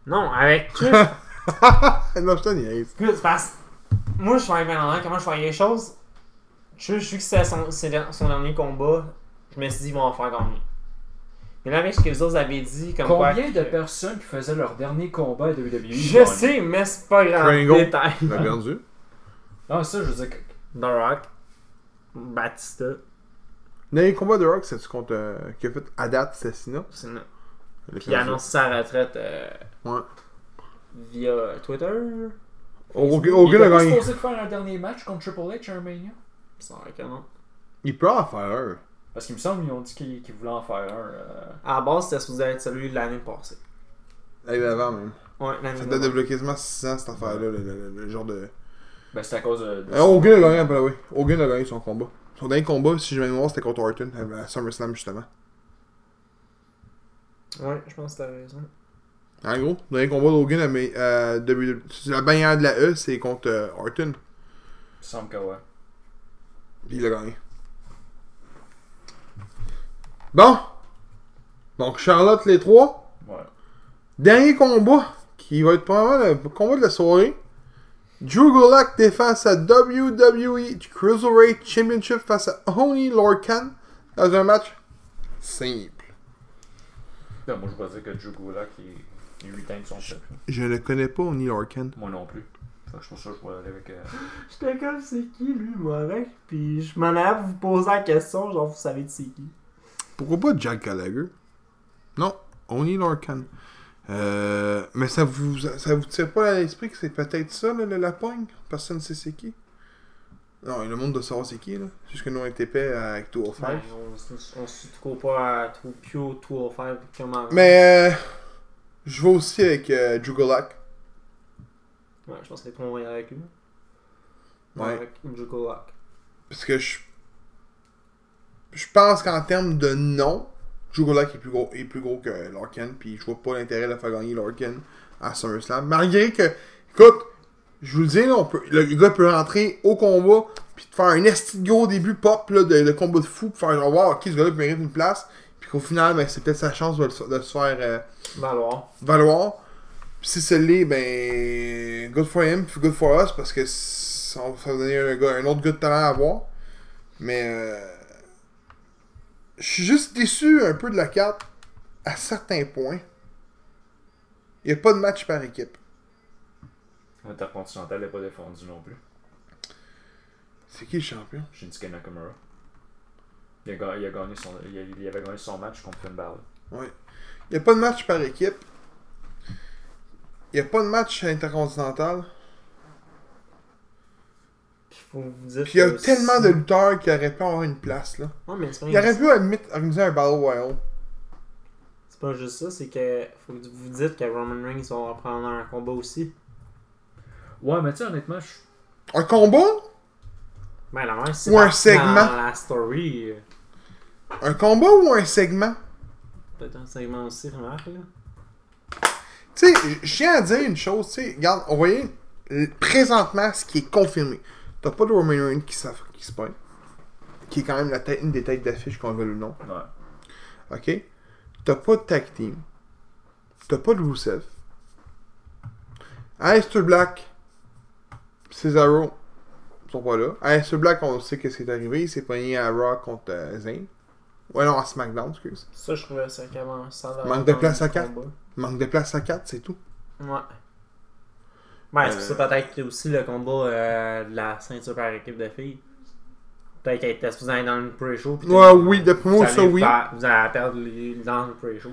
Non, avec Trish. Non, je te niaise. Écoute, parce que moi, je suis bien en comment je voyais les choses. Trish, vu que c'était son dernier combat, je me suis dit, ils vont en faire gagner. Mais là, avec ce que vous autres avez dit, comme combien de personnes qui faisaient leur dernier combat à WWE? Je sais, mais c'est pas grave. Tringle, t'as perdu. Non, ça, je veux dire que... The Rock, Batista... Le dernier combat de Rock, c'est-tu contre qui a fait à date Cena? Cena. Puis il annonce sa retraite via Twitter. Hogan a gagné. Il est supposé de faire un dernier match contre Triple H à Mania? C'est vrai que non. Il peut en faire un. Parce qu'il me semble qu'ils ont dit qu'ils voulaient en faire un. À la base, c'était supposé être celui de l'année passée. L'année d'avant même. Ouais, l'année d'avant. Ça date de bloquement 600 cette affaire-là, le genre de... Ben c'est à cause de... Hogan a gagné après, oui. Hogan a gagné son combat. Son dernier combat, si je me demande, c'était contre Orton à SummerSlam, justement. Ouais, je pense que t'as raison. En gros, le dernier combat d'Hogan à WWE, la bannière de la E, c'est contre Orton. Il me semble que ouais. Puis il a gagné. Bon! Donc, Charlotte, les trois. Ouais. Dernier combat, qui va être probablement le combat de la soirée. Drew Gulak défend sa WWE Cruiserweight Championship face à Oney Lorcan dans un match simple. Non, moi, je vais dire que Drew Gulak, il retain son chef. Je ne connais pas Oney Lorcan. Moi non plus. Enfin, je trouve ça je vais aller avec... J'étais comme, c'est qui, lui, moi, avec? Puis je m'en allais vous poser la question, genre, vous savez de c'est qui? Pourquoi pas Jack Gallagher? Non, Oney Lorcan. Mais ça vous tire pas à l'esprit que c'est peut-être ça là, la pogne? Personne ne sait c'est qui. Non, le monde doit savoir c'est qui là. Jusque nous on est épais avec 205. Ouais, on se trouve pas à Tokyo 205 comment. Mais je vais aussi avec Drew Gulak. Ouais, je pense que les trois vont y aller avec lui. Ouais. Avec Drew Gulak. Parce que je pense qu'en termes de nom, Drew Gulak est plus gros que Larkin, puis je vois pas l'intérêt de faire gagner Larkin à SummerSlam. Malgré que, écoute, je vous le dis, là, le gars peut rentrer au combat, puis faire un esti de gros début pop, là, de combat de fou, puis faire genre, wow, ok, ce gars-là mérite une place, puis qu'au final, ben, c'est peut-être sa chance de se faire valoir. Puis si c'est l'est, ben, good for him, puis good for us, parce que on va faire donner un autre gars de talent à avoir. Mais je suis juste déçu un peu de la carte à certains points. Il n'y a pas de match par équipe. L'Intercontinental n'est pas défendu non plus. C'est qui le champion? Shinsuke Nakamura. Il avait gagné son match contre Finn Balor. Oui. Il n'y a pas de match par équipe. Il n'y a pas de match à Intercontinental. Puis il y a tellement de lutteurs qui auraient pu avoir une place là. Non, mais il aurait pu organiser un Battle Royale. C'est pas juste ça, c'est que faut que vous dites que Roman Reigns va reprendre un combat aussi. Ouais, mais tu sais, honnêtement, un combat? Ben la même, c'est ou un segment dans la story. Un combat ou un segment? Peut-être un segment aussi, remarque là. Tu sais, je tiens à dire une chose, tu sais, regarde, on voyait présentement ce qui est confirmé. T'as pas de Roman Reigns qui se paye, qui est quand même une des têtes d'affiche, qu'on veut le nom. Ouais. Ok? T'as pas de tag team. T'as pas de Rusev. Aleister Black, Cesaro, ils sont pas là. Aleister Black, on sait qu'est-ce qui est arrivé. Il s'est pogné à Rock contre Zayn. Ouais, non, à SmackDown, excuse. Ça, je trouvais ça carrément sans manque de place à 4. Manque de place à 4, c'est tout. Ouais. Ouais, c'est pour ça peut-être aussi le combat de la ceinture par équipe de filles. Peut-être qu'elle était supposée aller dans le pre-show. Ouais, oui, de promo, ça oui. Vous allez perdre dans le pre-show.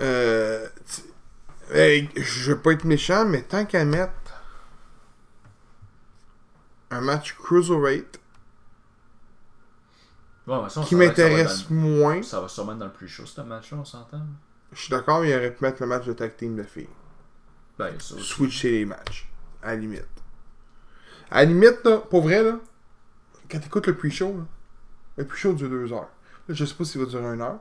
Je veux pas être méchant, mais tant qu'à mettre un match Cruiserweight qui m'intéresse moins. Ça va sûrement être dans le pre-show, ce match-là, on s'entend. Je suis d'accord, mais il aurait pu mettre le match de tag team de filles. Ben, switcher les matchs. À la limite. À la limite, là, pour vrai, là, quand t'écoutes le pre-show dure 2 heures. Là, je sais pas s'il va durer 1 heure.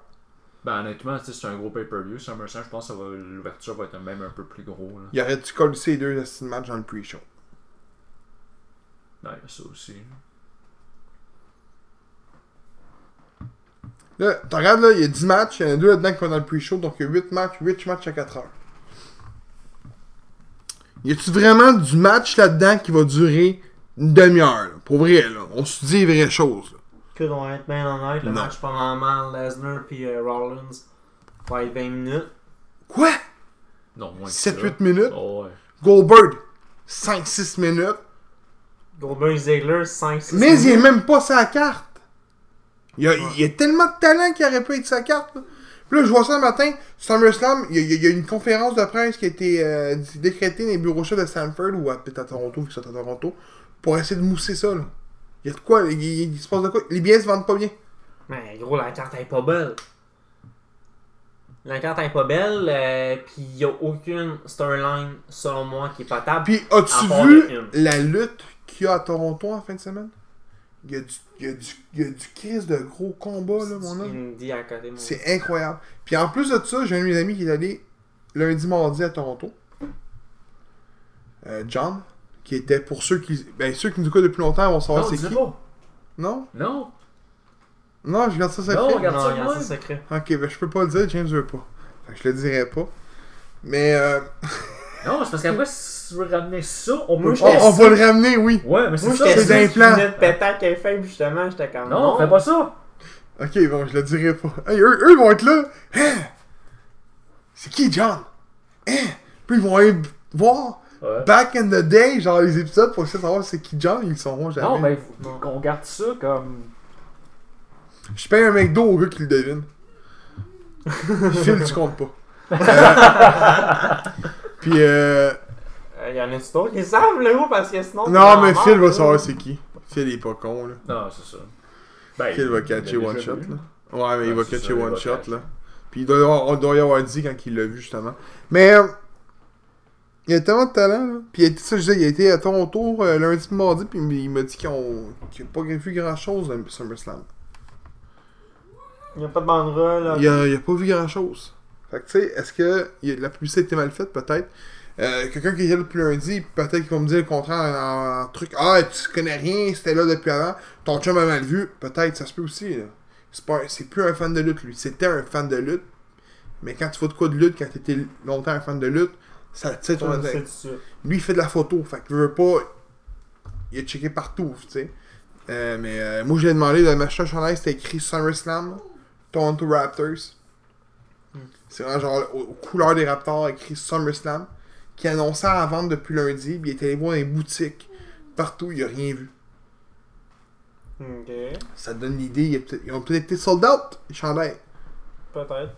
Ben, honnêtement, c'est un gros pay-per-view. SummerSlam, je pense que l'ouverture va être même un peu plus gros. Là. Il aurait dû coller ces deux matchs dans le pre-show. Ben, ça aussi. Là, t'en regardes, là, il y a 10 matchs. Il y en a 2 là-dedans qui vont dans le pre-show. Donc, il y a 8 matchs à 4 heures. Y a-tu vraiment du match là-dedans qui va durer une demi-heure? Là, pour vrai, là. On se dit les vraies choses. Écoute, on va être bien honnête. Le match probablement Lesnar et Rollins va être 20 minutes. Quoi? Non, moins 7-8 minutes. Oh, ouais. Goldberg, 5-6 minutes. Goldberg Ziggler, 5-6 minutes. Mais il n'est même pas sa carte. Il y a tellement de talent qu'il aurait pu être sa carte. Là. Puis là, je vois ça le matin, SummerSlam, il y a une conférence de presse qui a été décrétée dans les bureaux chefs de Stanford, ou peut-être à Toronto, vu que c'est à Toronto, pour essayer de mousser ça, là. Il y a de quoi, il se passe de quoi? Les billets se vendent pas bien. Mais gros, la carte est pas belle. La carte est pas belle, pis il y a aucune storyline, selon moi, qui est potable. Puis as-tu vu la lutte qu'il y a à Toronto en fin de semaine? Il y a du crise de gros combats, là, mon homme. C'est incroyable. Puis en plus de ça, j'ai un de mes amis qui est allé lundi-mardi à Toronto. John, qui était pour ceux qui... Ben, ceux qui nous écoutent depuis longtemps vont savoir c'est qui. Pas. Non? Non. Non, je garde ça secret. Non, regarde ça secret. Ok, ben je peux pas le dire, James veut pas. Fait que je le dirai pas. Mais... Non, c'est parce qu'après, si tu veux ramener ça, on peut... on va le ramener, oui. Ouais, mais c'est ça, c'est d'un plan. Une pétanque est faible, justement, j'étais quand même... Non, fais pas ça. Ok, bon, je le dirai pas. Hey, eux vont être là. Hein? C'est qui, John? Hein? Puis ils vont aller voir back in the day, genre les épisodes, pour essayer de savoir c'est qui, John, ils le sauront jamais. Non, mais on garde ça comme... Je paye un McDo au gars qui le devine. Phil, tu comptes pas. Puis il y en a d'autres qui savent le haut parce que sinon. Non, mais Phil va savoir c'est qui. Phil est pas con, là. Non, c'est ça. Ben, Phil va catcher one shot, là. Ouais, mais il va catcher one shot, là. Puis on doit y avoir dit quand il l'a vu, justement. Mais il y a tellement de talent, là. Puis ça, je disais, il a été à Toronto lundi mardi, puis il m'a dit qu'il n'a pas vu grand chose à SummerSlam. Il n'y a pas de banderole. Il a pas vu grand-chose. Fait que tu sais, est-ce que la publicité était mal faite, peut-être? Quelqu'un qui était là depuis lundi, peut-être qu'ils vont me dire le contraire en truc. Ah, tu connais rien, c'était là depuis avant, ton chum a mal vu. Peut-être, ça se peut aussi. Là. C'est plus un fan de lutte, lui. C'était un fan de lutte. Mais quand tu fais de quoi de lutte, quand tu étais longtemps un fan de lutte, ça tire ton attention. Lui, il fait de la photo. Fait qu'il veut pas. Il a checké partout, tu sais. Moi, je l'ai demandé de m'acheter un chandail, c'était écrit SummerSlam, Toronto Raptors. C'est vraiment genre aux couleurs des Raptors, écrit SummerSlam, qui annonçait à la vente depuis lundi, puis il était allé voir dans les boutiques. Partout, il a rien vu. Okay. Ça donne l'idée, ils ont peut-être été sold out, les chandails. Peut-être.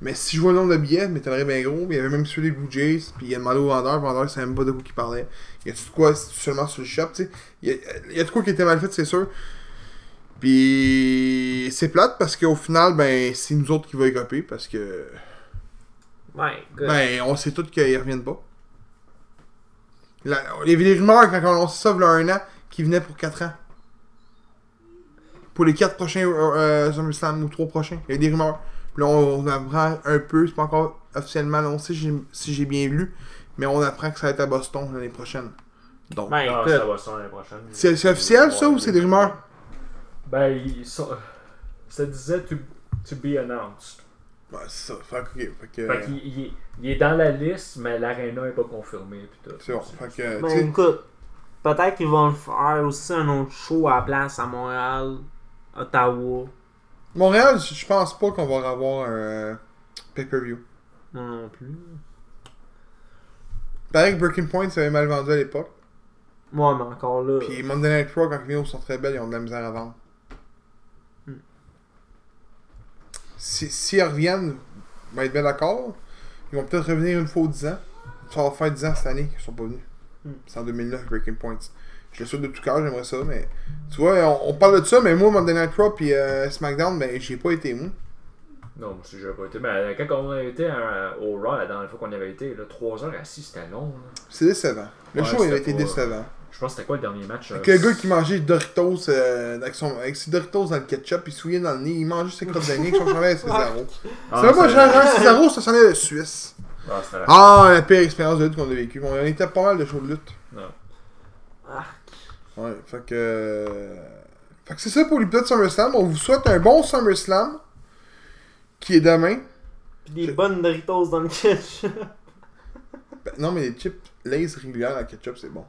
Mais si je vois le nombre de billets, mais t'aimerais bien gros, mais il y avait même sur les Blue Jays, puis il a demandé au vendeur, le vendeur ne savait même pas de quoi il parlait. Il y a tout de quoi seulement sur le shop, tu sais. Il y a de quoi qui était mal fait, c'est sûr. Puis c'est plate parce qu'au final, ben c'est nous autres qui va y copier parce que. My God. Ben on sait tous qu'ils reviennent pas. Les rumeurs quand on sait ça, il y a un an, qui venaient pour 4 ans. Pour les 4 prochains SummerSlam ou 3 prochains, il y a des rumeurs. Puis là, on apprend un peu, c'est pas encore officiellement annoncé si j'ai bien lu, mais on apprend que ça va être à Boston l'année prochaine. Donc, ben, c'est à Boston l'année prochaine. C'est officiel ça ou c'est des rumeurs? Ben, ça disait to be announced. Ben, c'est ça. Fait que il est dans la liste, mais l'arena est pas confirmée. Pis tout. C'est bon. Fait que, ben, écoute, peut-être qu'ils vont faire aussi un autre show à la place à Montréal, Ottawa. Montréal, je pense pas qu'on va avoir un pay-per-view. Non plus. Pareil que Breaking Point, ça avait mal vendu à l'époque. Ouais, mais encore là. Puis Monday Night Raw, quand ils viennent au Centre Bell, ils ont de la misère à vendre. Si ils reviennent, ils vont être bien d'accord. Ils vont peut-être revenir une fois aux 10 ans. Ça va faire 10 ans cette année qu'ils sont pas venus. C'est en 2009, Breaking Point. Je le souhaite de tout cœur, j'aimerais ça, mais... Tu vois, on parle de ça, mais moi, Monday Night Raw pis SmackDown, ben, j'y ai pas été, moi. Non, moi aussi, j'y ai pas été, mais quand on a été au Raw, la dernière fois qu'on y avait été, là, 3h assis, c'était long, là. C'est décevant. Le show, il a été décevant. Je pense que c'était quoi le dernier match? Avec le gars qui mangeait Doritos, avec ses Doritos dans le ketchup, il souillait dans le nez, il mangeait ses crottes de nez, son chandail à Cesaro. C'est même pas Jean-Jean Cesaro, ça sonnait le Suisse. Ah, la pire expérience de lutte qu'on a vécue. On était pas mal de show de lutte. Ouais, fait que c'est ça pour l'épisode de SummerSlam. On vous souhaite un bon SummerSlam qui est demain. Pis des bonnes Doritos dans le ketchup. Ben, non, mais les chips Lays régulières dans le ketchup, c'est bon.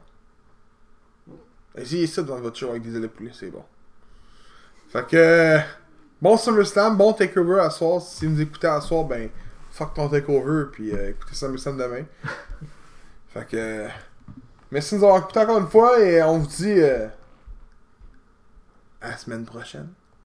Essayez ça devant votre show avec des ailes de poulet, c'est bon. Fait que bon SummerSlam, bon takeover à soir. Si vous écoutez à soir, ben fuck ton takeover, pis écoutez SummerSlam demain. Fait que. Merci de nous avoir écoutés encore une fois et on vous dit à la semaine prochaine.